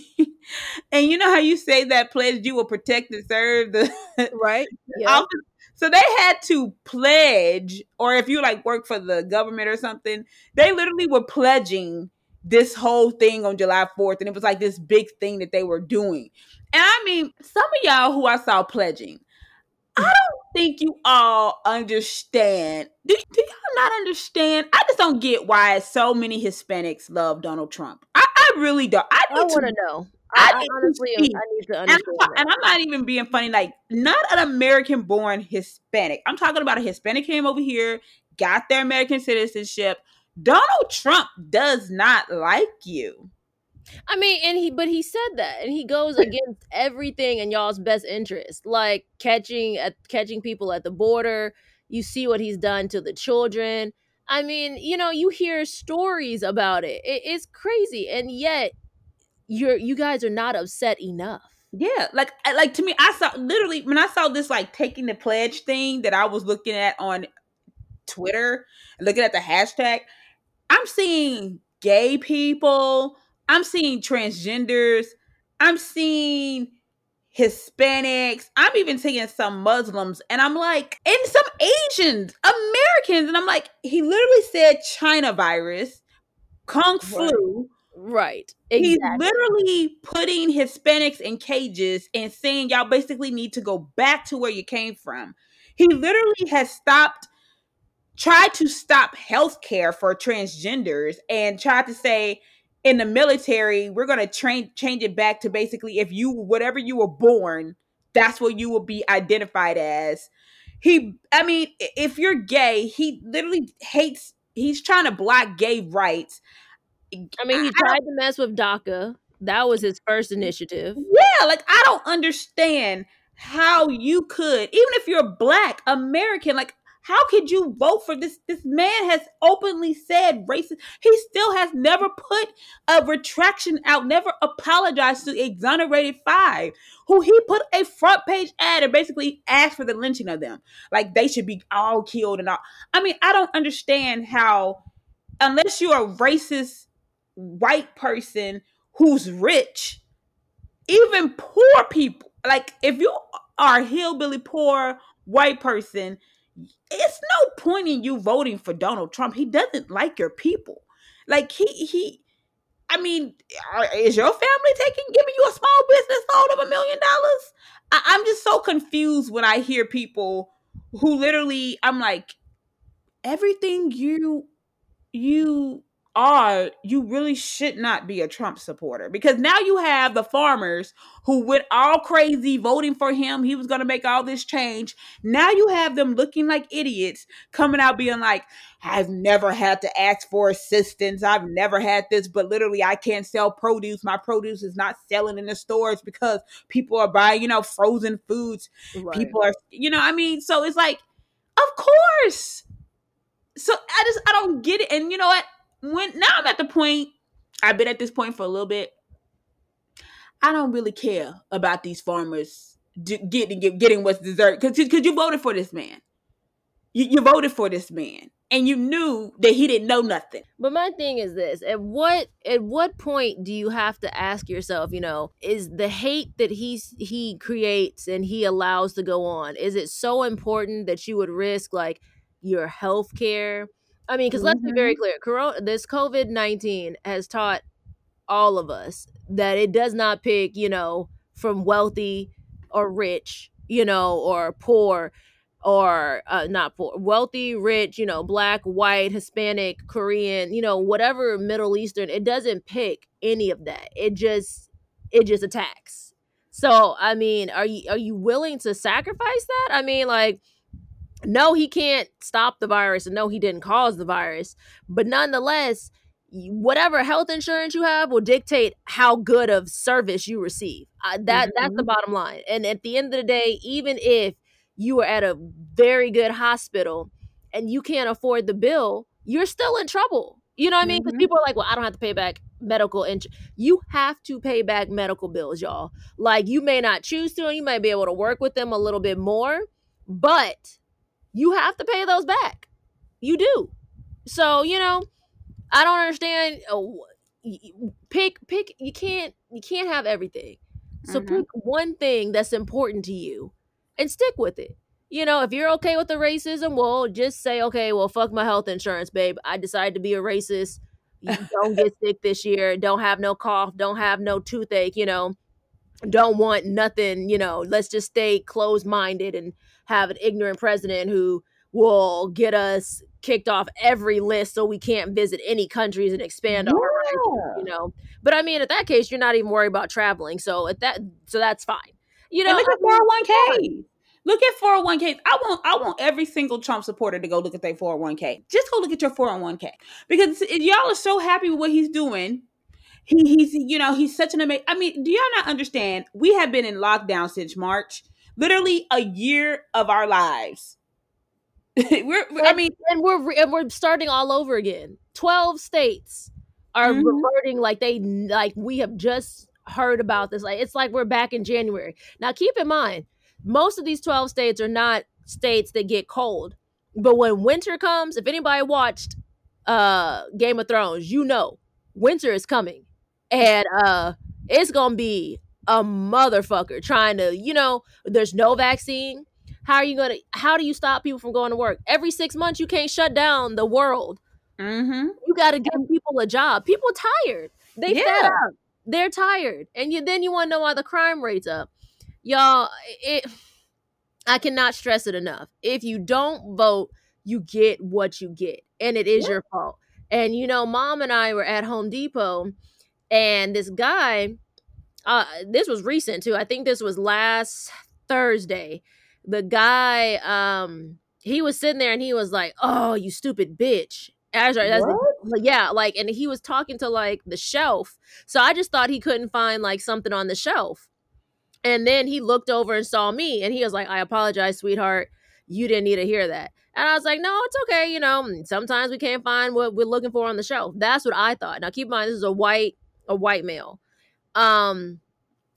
and you know how you say that pledge, you will protect and serve the right. Yeah. So they had to pledge, or if you like work for the government or something, they literally were pledging this whole thing on July fourth. And it was like this big thing that they were doing. And I mean, some of y'all who I saw pledging, I don't think you all understand. Do, do y'all not understand? I just don't get why so many Hispanics love Donald Trump. I, I really don't. I, I want to know. I, I, I honestly, I need to understand. And, and I'm not even being funny. Like, not an American-born Hispanic. I'm talking about a Hispanic came over here, got their American citizenship. Donald Trump does not like you. I mean, and he, but he said that, and he goes against everything in y'all's best interest, like catching at catching people at the border. You see what he's done to the children. I mean, you know, you hear stories about it. it it's crazy, and yet you're you guys are not upset enough. Yeah, like like to me, I saw literally when I saw this like taking the pledge thing that I was looking at on Twitter, looking at the hashtag. I'm seeing gay people. I'm seeing transgenders. I'm seeing Hispanics. I'm even seeing some Muslims. And I'm like, and some Asians, Americans. And I'm like, he literally said China virus, Kung Flu. Right. Exactly. He's literally putting Hispanics in cages and saying y'all basically need to go back to where you came from. He literally has stopped, tried to stop healthcare for transgenders and tried to say, in the military, we're going to train change it back to basically if you, whatever you were born, that's what you will be identified as. He, I mean, if you're gay, he literally hates, he's trying to block gay rights. I mean, he tried to mess with DACA. That was his first initiative. Yeah, like, I don't understand how you could, even if you're Black American, like, how could you vote for this? This man has openly said racist. He still has never put a retraction out, never apologized to Exonerated Five, who he put a front page ad and basically asked for the lynching of them. Like they should be all killed and all. I mean, I don't understand how, unless you're a racist white person who's rich, even poor people, like if you are a hillbilly poor white person, it's no point in you voting for Donald Trump. He doesn't like your people. Like he, he, I mean, is your family taking, giving you a small business loan of a million dollars? I, I'm just so confused when I hear people who literally, I'm like, everything you, you are, you really should not be a Trump supporter, because now you have the farmers who went all crazy voting for him. He was going to make all this change. Now you have them looking like idiots coming out being like, I've never had to ask for assistance. I've never had this, but literally I can't sell produce. My produce is not selling in the stores because people are buying, you know, frozen foods. Right. People are, you know, I mean, so it's like, of course. So I just, I don't get it. And you know what? When now I'm at the point, I've been at this point for a little bit. I don't really care about these farmers getting getting what's deserved, because because you voted for this man, you, you voted for this man, and you knew that he didn't know nothing. But my thing is this: at what at what point do you have to ask yourself, you know, is the hate that he he creates and he allows to go on, is it so important that you would risk like your health care? I mean, because let's be very clear, corona, this COVID nineteen has taught all of us that it does not pick, you know, from wealthy or rich, you know, or poor or uh, not poor, wealthy, rich, you know, Black, white, Hispanic, Korean, you know, whatever, Middle Eastern. It doesn't pick any of that. It just it just attacks. So, I mean, are you are you willing to sacrifice that? I mean, like. No, he can't stop the virus, and no, he didn't cause the virus. But nonetheless, whatever health insurance you have will dictate how good of service you receive. Uh, that mm-hmm. That's the bottom line. And at the end of the day, even if you are at a very good hospital and you can't afford the bill, you're still in trouble. You know what mm-hmm. I mean? Because people are like, well, I don't have to pay back medical insurance. You have to pay back medical bills, y'all. Like, you may not choose to, and you might be able to work with them a little bit more, but you have to pay those back. You do. So, you know, I don't understand. Oh, pick, pick. You can't, you can't have everything. So mm-hmm. pick one thing that's important to you, and stick with it. You know, if you're okay with the racism, well, just say, okay, well, fuck my health insurance, babe. I decided to be a racist. You don't get sick this year. Don't have no cough. Don't have no toothache. You know, don't want nothing. You know, let's just stay closed-minded and have an ignorant president who will get us kicked off every list so we can't visit any countries and expand yeah. our horizons, you know. But I mean, at that case, you're not even worried about traveling. So at that, so that's fine. You know, and look I at mean, four oh one k. Look at four oh one k. I want I want every single Trump supporter to go look at their four oh one k. Just go look at your four oh one k, because y'all are so happy with what he's doing. He he's you know, he's such an amazing. I mean, do y'all not understand? We have been in lockdown since March, literally a year of our lives. we're, we're, I mean, and we're and we're starting all over again. Twelve states are mm-hmm. reverting, like they like we have just heard about this. Like, it's like we're back in January. Now, keep in mind, most of these twelve states are not states that get cold, but when winter comes, if anybody watched uh, Game of Thrones, you know winter is coming, and uh, it's gonna be a motherfucker trying to, you know, there's no vaccine. How are you going to, how do you stop people from going to work? Every six months, you can't shut down the world. Mm-hmm. You got to give people a job. People tired. They yeah. fed up. They're tired. And you, then you want to know why the crime rate's up. Y'all, it, I cannot stress it enough. If you don't vote, you get what you get. And it is yeah. your fault. And, you know, Mom and I were at Home Depot, and this guy, uh, this was recent too. I think this was last Thursday. The guy, um, he was sitting there and he was like, "Oh, you stupid bitch." As, as, what? Yeah, like, and he was talking to like the shelf. So I just thought he couldn't find like something on the shelf. And then he looked over and saw me and he was like, "I apologize, sweetheart. You didn't need to hear that." And I was like, "No, it's okay. You know, sometimes we can't find what we're looking for on the shelf." That's what I thought. Now keep in mind, this is a white, a white male. Um,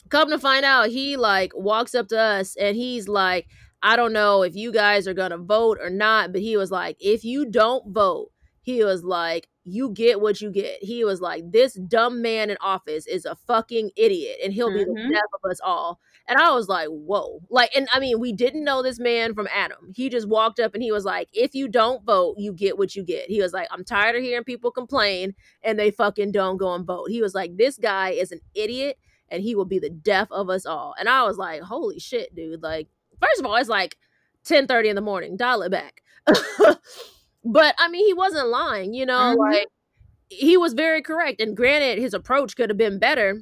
Come to find out, he like walks up to us and he's like, "I don't know if you guys are going to vote or not." But he was like, "If you don't vote," he was like, "you get what you get." He was like, "This dumb man in office is a fucking idiot and he'll be mm-hmm. the death of us all." And I was like, whoa. Like, and I mean, we didn't know this man from Adam. He just walked up and he was like, "If you don't vote, you get what you get." He was like, "I'm tired of hearing people complain and they fucking don't go and vote." He was like, "This guy is an idiot and he will be the death of us all." And I was like, holy shit, dude. Like, first of all, it's like ten thirty in the morning. Dial it back. But, I mean, he wasn't lying, you know? Mm-hmm. Like, he was very correct. And granted, his approach could have been better.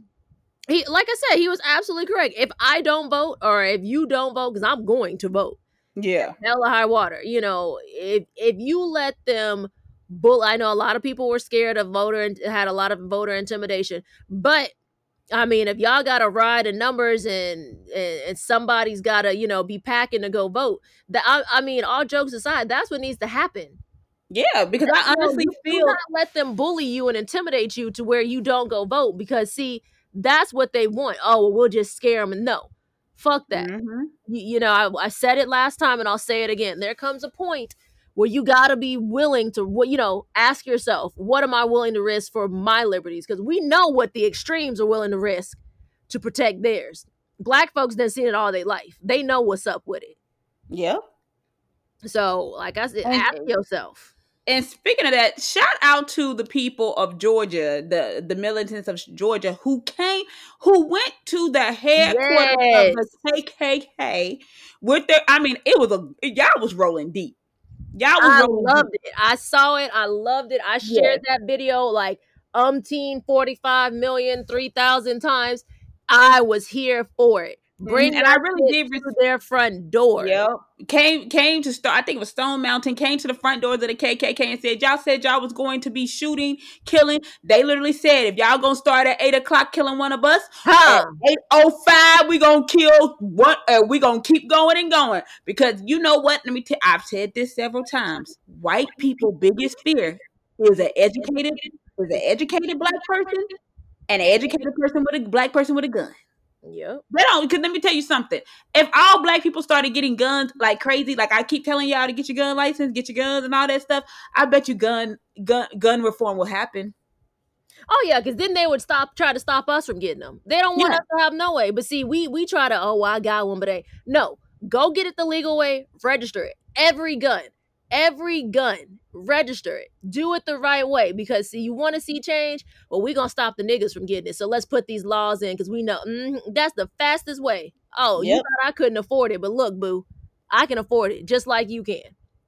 He, like I said, he was absolutely correct. If I don't vote, or if you don't vote, because I'm going to vote. Yeah. Hell or high water. You know, if if you let them... bull. I know a lot of people were scared of voter and had a lot of voter intimidation. But... I mean, if y'all got to ride in numbers and, and and somebody's got to, you know, be packing to go vote, that I, I mean, all jokes aside, that's what needs to happen. Yeah, because that's I honestly you, feel... Do not let them bully you and intimidate you to where you don't go vote, because, see, that's what they want. Oh, well, we'll just scare them. And no, fuck that. Mm-hmm. You, you know, I, I said it last time and I'll say it again. There comes a point where you got to be willing to, you know, ask yourself, what am I willing to risk for my liberties? Because we know what the extremes are willing to risk to protect theirs. Black folks done seen it all their life. They know what's up with it. Yeah. So, like I said, ask yourself. And speaking of that, shout out to the people of Georgia, the, the militants of Georgia who came, who went to the headquarters yes. of the K K K with their, I mean, it was a, y'all was rolling deep. Y'all was I loved it. I saw it. I loved it. I shared yeah. that video like umpteen, forty-five million, three thousand times. I was here for it. Bring and I really did to their front door. Yep. Came came to start. I think it was Stone Mountain. Came to the front doors of the K K K and said, "Y'all said y'all was going to be shooting, killing." They literally said, "If y'all gonna start at eight o'clock killing one of us, huh? Eight oh five, we gonna kill what? Uh, we gonna keep going and going because you know what? Let me tell. I've said this several times. White people' biggest fear is an educated is an educated black person and an educated person with a black person with a gun." Yeah, they don't. Because let me tell you something. If all black people started getting guns like crazy, like I keep telling y'all to get your gun license, get your guns, and all that stuff, I bet you gun gun gun reform will happen. Oh yeah, because then they would stop try to stop us from getting them. They don't want yeah. us to have no way. But see, we we try to oh well, I got one, but they no go get it the legal way. Register it. Every gun, every gun, register it. Do it the right way because see, you want to see change. Well, we're gonna stop the niggas from getting it. So let's put these laws in because we know mm, that's the fastest way. Oh, yep. You thought I couldn't afford it, but look, boo, I can afford it just like you can.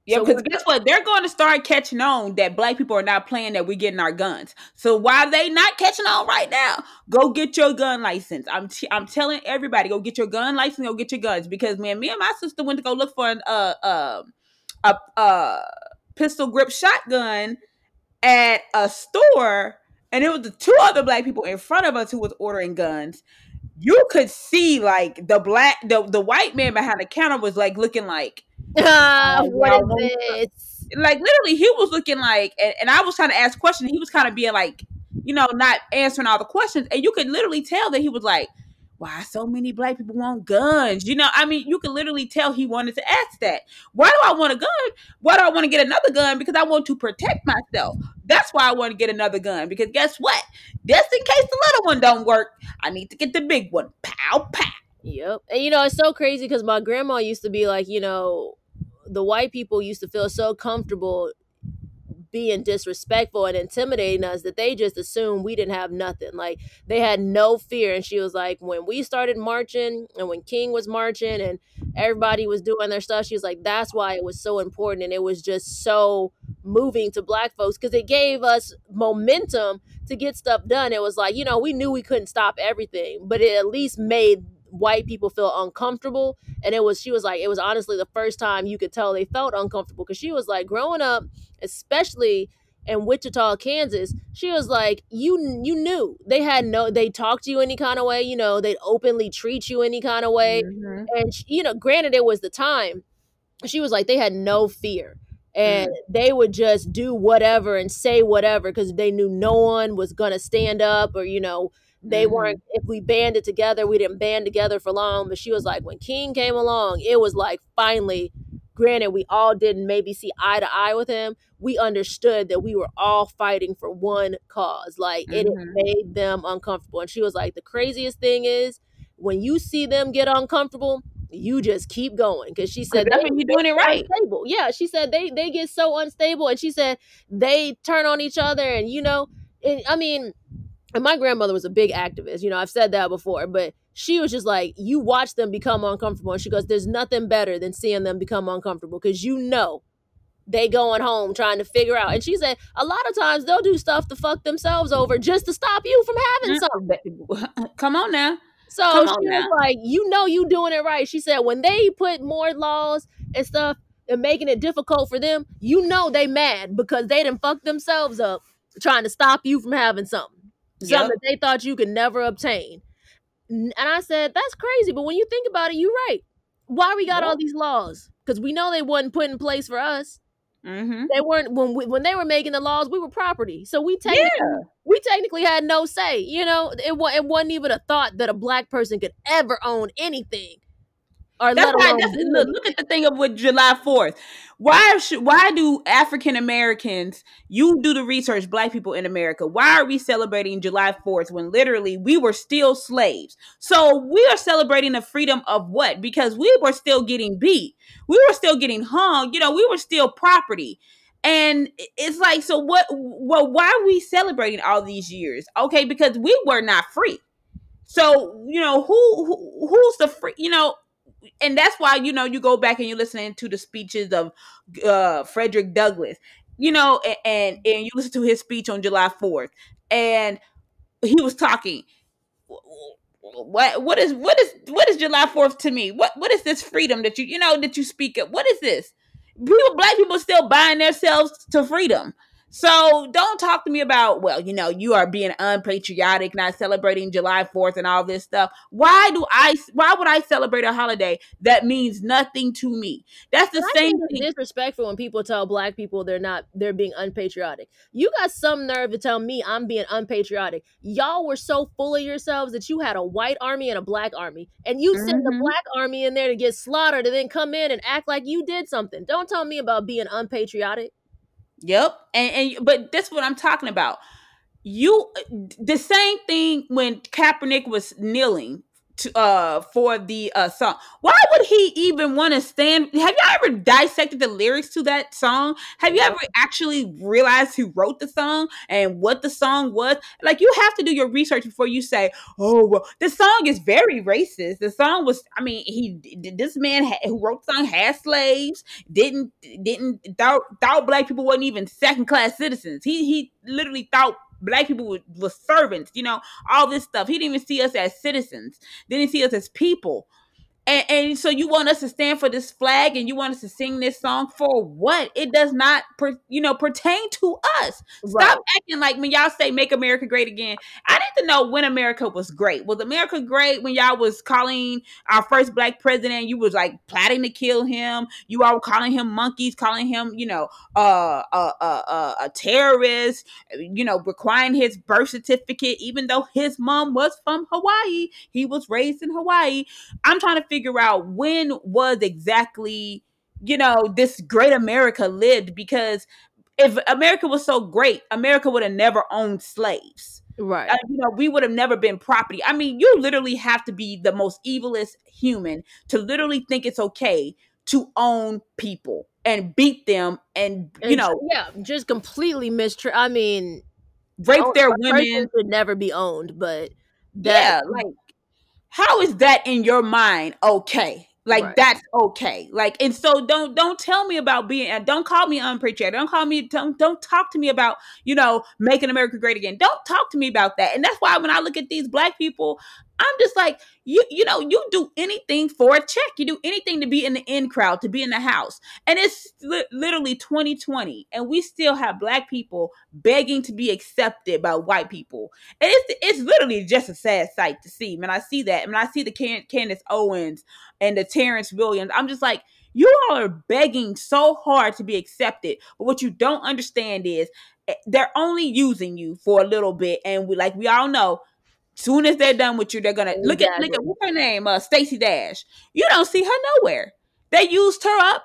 Yeah, because so guess what? They're going to start catching on that black people are not playing that we're getting our guns. So why are they not catching on right now? Go get your gun license. I'm t- I'm telling everybody, go get your gun license. Go get your guns because man, me and my sister went to go look for an uh uh a uh pistol grip shotgun at a store, and it was the two other black people in front of us who was ordering guns. You could see like the black the the white man behind the counter was like looking like. Uh, oh, what wow. is this? Like literally he was looking like and, and I was trying to ask questions. He was kind of being like, you know, not answering all the questions, and you could literally tell that he was like, why so many black people want guns? You know, I mean, you could literally tell he wanted to ask that. Why do I want a gun? Why do I want to get another gun? Because I want to protect myself. That's why I want to get another gun. Because guess what? Just in case the little one don't work, I need to get the big one. Pow, pow. Yep. And you know, it's so crazy because my grandma used to be like, you know, the white people used to feel so comfortable being disrespectful and intimidating us that they just assumed we didn't have nothing. Like they had no fear. And she was like, when we started marching and when King was marching and everybody was doing their stuff, she was like, that's why it was so important. And it was just so moving to black folks because it gave us momentum to get stuff done. It was like, you know, we knew we couldn't stop everything, but it at least made white people feel uncomfortable. And it was, she was like, it was honestly the first time you could tell they felt uncomfortable. Cause she was like, growing up, especially in Wichita, Kansas, she was like, you, you knew they had no, they talked to you any kind of way, you know, they'd openly treat you any kind of way. Mm-hmm. And she, you know, granted it was the time, she was like, they had no fear and mm-hmm. they would just do whatever and say whatever. Cause they knew no one was going to stand up or, you know, they weren't, if we banded together, we didn't band together for long. But she was like, when King came along, it was like, finally, granted, we all didn't maybe see eye to eye with him. We understood that we were all fighting for one cause. Like it mm-hmm. made them uncomfortable. And she was like, the craziest thing is when you see them get uncomfortable, you just keep going. Because she said, that means you're doing it right. Unstable. Yeah. She said, they, they get so unstable. And she said, they turn on each other. And, you know, and, I mean, and my grandmother was a big activist. You know, I've said that before, but she was just like, you watch them become uncomfortable. And she goes, there's nothing better than seeing them become uncomfortable because you know they going home trying to figure out. And she said, a lot of times they'll do stuff to fuck themselves over just to stop you from having something. Come on now. So Come she was now. like, you know you doing it right. She said, when they put more laws and stuff and making it difficult for them, you know they mad because they done fucked themselves up trying to stop you from having something. Something yep. that they thought you could never obtain. And I said, that's crazy. But when you think about it, you're right. Why we got yep. all these laws? Because we know they wasn't put in place for us. Mm-hmm. They weren't, when we, when they were making the laws, we were property. So we technically, yeah. we technically had no say. You know, it, it wasn't even a thought that a black person could ever own anything. Or that's why, that's, look, look at the thing of with July fourth. Why should, why do African Americans, you do the research, black people in America, why are we celebrating July fourth when literally we were still slaves? So we are celebrating the freedom of what? Because we were still getting beat. We were still getting hung. You know, we were still property. And it's like, so what, well, why are we celebrating all these years? Okay, because we were not free. So, you know, who, who who's the free, you know, and that's why, you know, you go back and you're listening to the speeches of uh, Frederick Douglass, you know, and, and, and you listen to his speech on July fourth and he was talking. what what is what is what is July fourth to me? What what is this freedom that you you know that you speak of? What is this? People, black people, still buying themselves to freedom. So don't talk to me about, well, you know, you are being unpatriotic, not celebrating July fourth and all this stuff. Why do I, why would I celebrate a holiday that means nothing to me? That's the I same thing. It's disrespectful when people tell black people they're not, they're being unpatriotic. You got some nerve to tell me I'm being unpatriotic. Y'all were so full of yourselves that you had a white army and a black army, and you mm-hmm. sent the black army in there to get slaughtered and then come in and act like you did something. Don't tell me about being unpatriotic. Yep. And, and but that's what I'm talking about. You, the same thing when Kaepernick was kneeling to, uh, for the uh, song. Why would he even want to stand? Have y'all ever dissected the lyrics to that song? Have you ever actually realized who wrote the song and what the song was? Like, you have to do your research before you say, oh, well, the song is very racist. The song was, I mean, he, this man ha- who wrote the song had slaves, didn't, didn't, thought, thought black people wasn't even second class citizens. He, he literally thought black people were servants, you know, all this stuff. He didn't even see us as citizens. Didn't see us as people. And, and so you want us to stand for this flag and you want us to sing this song for what? It does not, per, you know, pertain to us. Right. Stop acting like when y'all say make America great again. I need to know when America was great. Was America great when y'all was calling our first black president? You was like plotting to kill him. You all were calling him monkeys, calling him, you know, uh, uh, uh, uh, a terrorist, you know, requiring his birth certificate, even though his mom was from Hawaii. He was raised in Hawaii. I'm trying to figure out when was exactly, you know, this great America lived, because if America was so great, America would have never owned slaves. Right. Uh, you know, we would have never been property. I mean, you literally have to be the most evilest human to literally think it's okay to own people and beat them and, you and, know. Yeah, just completely mistreat. I mean, rape their women. Would never be owned, but that, yeah, like, how is that in your mind okay? Like, right. That's okay. Like, and so don't don't tell me about being, don't call me unpatriotic. Don't call me, don't, don't talk to me about, you know, making America great again. Don't talk to me about that. And that's why when I look at these black people, I'm just like, you you know, you do anything for a check. You do anything to be in the in crowd, to be in the house. And it's li- literally twenty twenty. And we still have black people begging to be accepted by white people. And it's it's literally just a sad sight to see. When I see that, when I see the Can- Candace Owens and the Terrence Williams, I'm just like, you all are begging so hard to be accepted. But what you don't understand is they're only using you for a little bit. And we, like we all know, soon as they're done with you, they're gonna look at look at what's her name, uh, Stacey Dash. You don't see her nowhere. They used her up,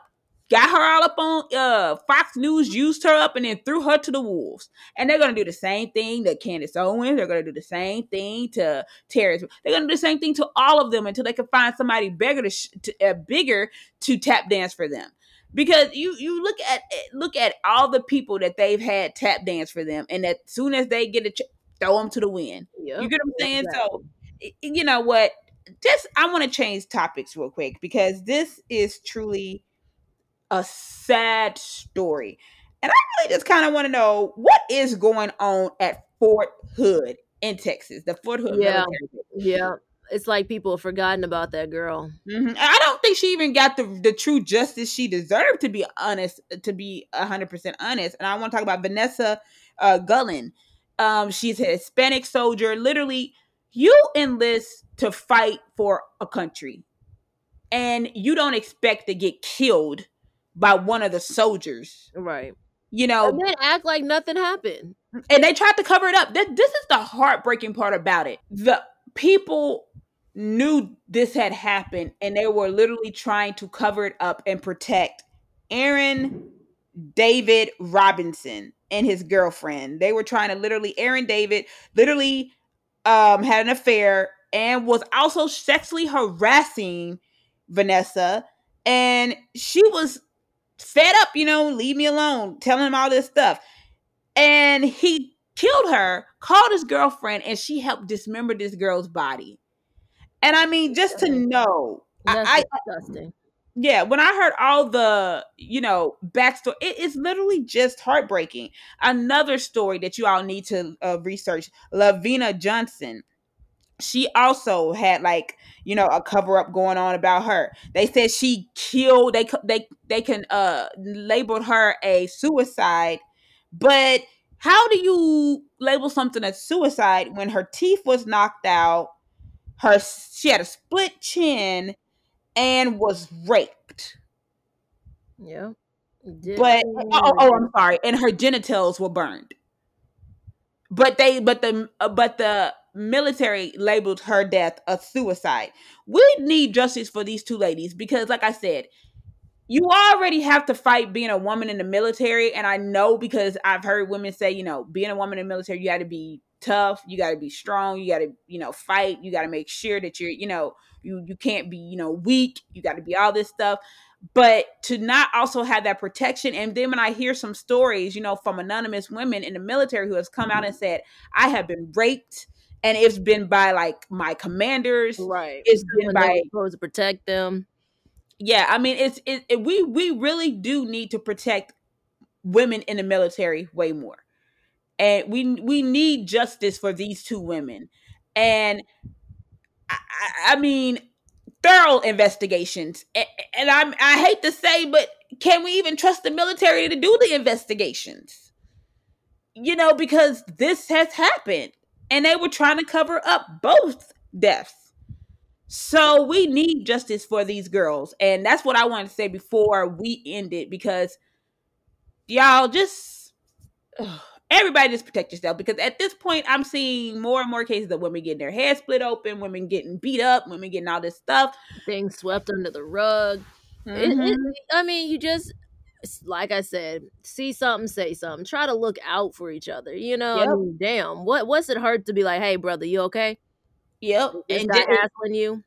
got her all up on uh, Fox News, used her up, and then threw her to the wolves. And they're gonna do the same thing to Candace Owens. They're gonna do the same thing to Terrence. They're gonna do the same thing to all of them until they can find somebody bigger to, sh- to uh, bigger to tap dance for them. Because you you look at look at all the people that they've had tap dance for them, and as soon as they get a ch- throw them to the wind. Yep. You get what I'm saying? Exactly. So, you know what? Just, I want to change topics real quick, because this is truly a sad story. And I really just kind of want to know what is going on at Fort Hood in Texas, the Fort Hood. Yeah. Yeah. It's like people have forgotten about that girl. Mm-hmm. I don't think she even got the, the true justice she deserved, to be honest, to be one hundred percent honest. And I want to talk about Vanessa uh, Gullin. Um, she's a Hispanic soldier. Literally, you enlist to fight for a country, and you don't expect to get killed by one of the soldiers. Right. You know, and then act like nothing happened. And they tried to cover it up. This, this is the heartbreaking part about it. The people knew this had happened, and they were literally trying to cover it up and protect Aaron David Robinson and his girlfriend. They were trying to literally, Aaron David literally um, had an affair and was also sexually harassing Vanessa. And she was fed up, you know, leave me alone, telling him all this stuff. And he killed her, called his girlfriend, and she helped dismember this girl's body. And I mean, just to know. That's I, disgusting. I, Yeah, when I heard all the, you know, backstory, it is literally just heartbreaking. Another story that you all need to uh, research, Lavina Johnson. she also had, like, you know, a cover up going on about her. They said she killed, they they they can uh labeled her a suicide, but how do you label something as suicide when her teeth was knocked out, her she had a split chin, and was raped? Yeah. Did but oh, oh, I'm sorry, and her genitals were burned. But they, but the, uh, but the military labeled her death a suicide. We need justice for these two ladies because, like I said, you already have to fight being a woman in the military. And I know because I've heard women say, you know, being a woman in the military, you got to be tough, you got to be strong, you got to, you know, fight, you got to make sure that you're, you know, you you can't be, you know, weak, you got to be all this stuff. But to not also have that protection. And then when I hear some stories, you know, from anonymous women in the military who has come out and said, I have been raped, and it's been by, like, my commanders. Right. It's been when by... they're supposed to protect them. Yeah, I mean, it's it, it, we, we really do need to protect women in the military way more. And we we need justice for these two women. And, I, I mean... thorough investigations, and, and I'm, I hate to say, but can we even trust the military to do the investigations? You know, because this has happened, and they were trying to cover up both deaths. So we need justice for these girls, and that's what I wanted to say before we end it, because y'all just, ugh, everybody just protect yourself, because at this point, I'm seeing more and more cases of women getting their heads split open, women getting beat up, women getting all this stuff. Things swept under the rug. Mm-hmm. It, it, I mean, you just, like I said, see something, say something. Try to look out for each other, you know? Yep. I mean, damn, what what's it hurt to be like, hey, brother, you okay? Yep. It's not hassling you.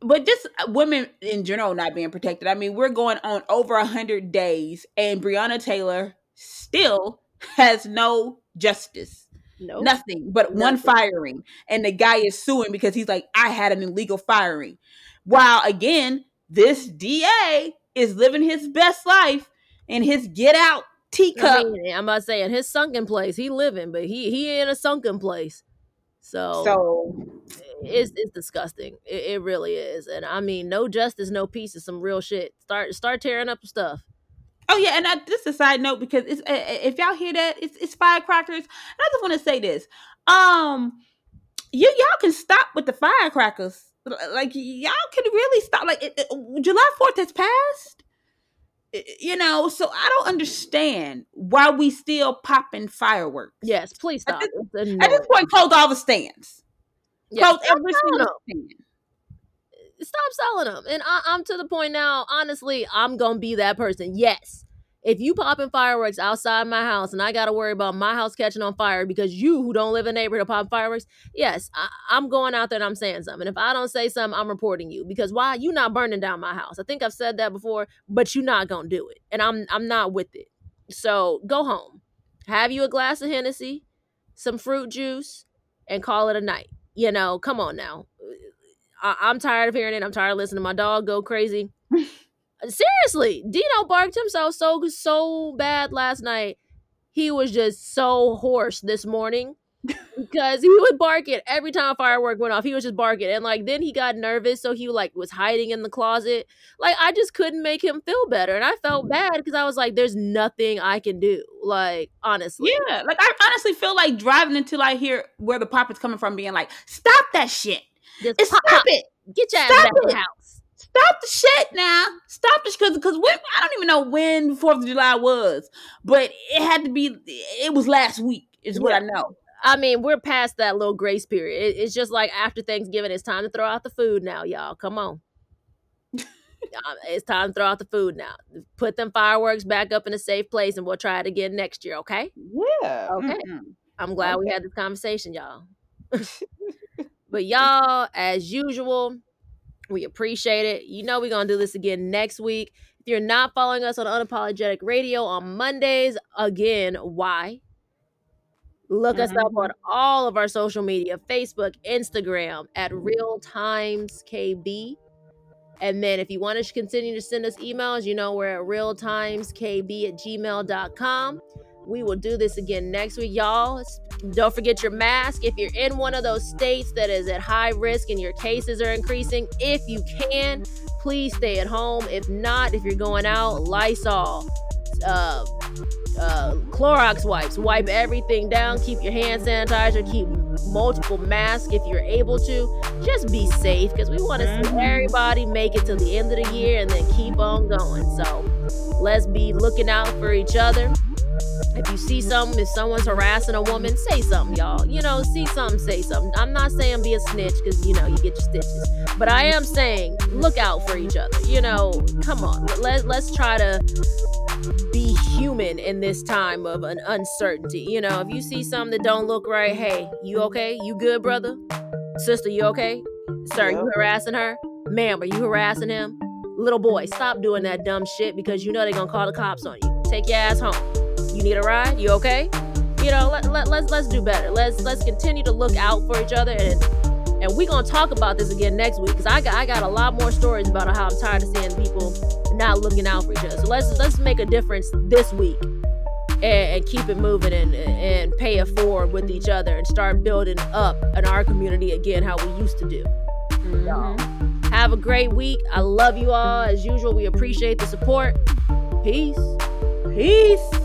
But just women in general not being protected. I mean, we're going on over one hundred days, and Breonna Taylor still has no justice. No. Nope. Nothing but Nothing. One firing. And the guy is suing because he's like, I had an illegal firing. While again, this D A is living his best life in his get out teacup. I mean, I'm not saying his sunken place. He living, but he he in a sunken place. So, so it's it's disgusting. It, it really is. And I mean, no justice, no peace is some real shit. Start start tearing up stuff. Oh, yeah, and I, this is a side note, because it's, if y'all hear that, it's, it's firecrackers. And I just want to say this. Um, you, y'all can stop with the firecrackers. Like, y'all can really stop. Like, it, it, July fourth has passed. It, you know, so I don't understand why we still popping fireworks. Yes, please stop. At this, at this point, close all the stands. Yes. Close every single stand. Stop selling them. And I, I'm to the point now, honestly, I'm going to be that person. Yes. If you popping fireworks outside my house and I got to worry about my house catching on fire because you who don't live in a neighborhood pop fireworks, yes, I, I'm going out there and I'm saying something. If I don't say something, I'm reporting you, because why? You not burning down my house. I think I've said that before, but you're not going to do it. And I'm, I'm not with it. So go home, have you a glass of Hennessy, some fruit juice, and call it a night. You know, come on now. I'm tired of hearing it. I'm tired of listening to my dog go crazy. Seriously, Dino barked himself so, so bad last night. He was just so hoarse this morning because he would bark it every time a firework went off. He was just barking. And like, then he got nervous. So he like was hiding in the closet. Like, I just couldn't make him feel better. And I felt bad because I was like, there's nothing I can do. Like, honestly. Yeah. Like, I honestly feel like driving until I hear where the pop is coming from, being like, stop that shit. Just pop, stop pop. It. Get your ass stop back in the house. Stop the shit now. Stop this, because because I don't even know when fourth of July was, but it had to be, it was last week is what yeah. I know. I mean, we're past that little grace period. It, it's just like after Thanksgiving, it's time to throw out the food now, y'all. Come on. It's time to throw out the food now. Put them fireworks back up in a safe place and we'll try it again next year, okay? Yeah. Okay. Mm-hmm. I'm glad okay. we had this conversation, y'all. But y'all, as usual, we appreciate it. You know we're going to do this again next week. If you're not following us on Unapologetic Radio on Mondays, again, why? Look us up on all of our social media, Facebook, Instagram, at Real Times K B. And then if you want to continue to send us emails, you know we're at Real Times K B at gmail dot com. We will do this again next week, y'all. Don't forget your mask. If you're in one of those states that is at high risk and your cases are increasing, if you can, please stay at home. If not, if you're going out, Lysol, uh, uh, Clorox wipes, wipe everything down. Keep your hand sanitizer. Keep multiple masks if you're able to. Just be safe, because we want to see everybody make it to the end of the year and then keep on going. So let's be looking out for each other. If you see something, if someone's harassing a woman, say something, y'all. You know, see something, say something. I'm not saying be a snitch, because, you know, you get your stitches. But I am saying look out for each other. You know, come on. Let, let's try to be human in this time of an uncertainty. You know, if you see something that don't look right, hey, you okay? You good, brother? Sister, you okay? Sir, you harassing her? Ma'am, are you harassing him? Little boy, stop doing that dumb shit, because you know they're going to call the cops on you. Take your ass home. You need a ride? You okay? You know, let, let, let's let's do better. Let's let's continue to look out for each other, and and we're gonna talk about this again next week, because I got I got a lot more stories about how I'm tired of seeing people not looking out for each other. So let's let's make a difference this week, and, and keep it moving, and and pay it forward with each other, and start building up in our community again how we used to do. Mm-hmm. Have a great week. I love you all as usual. We appreciate the support. Peace. Peace.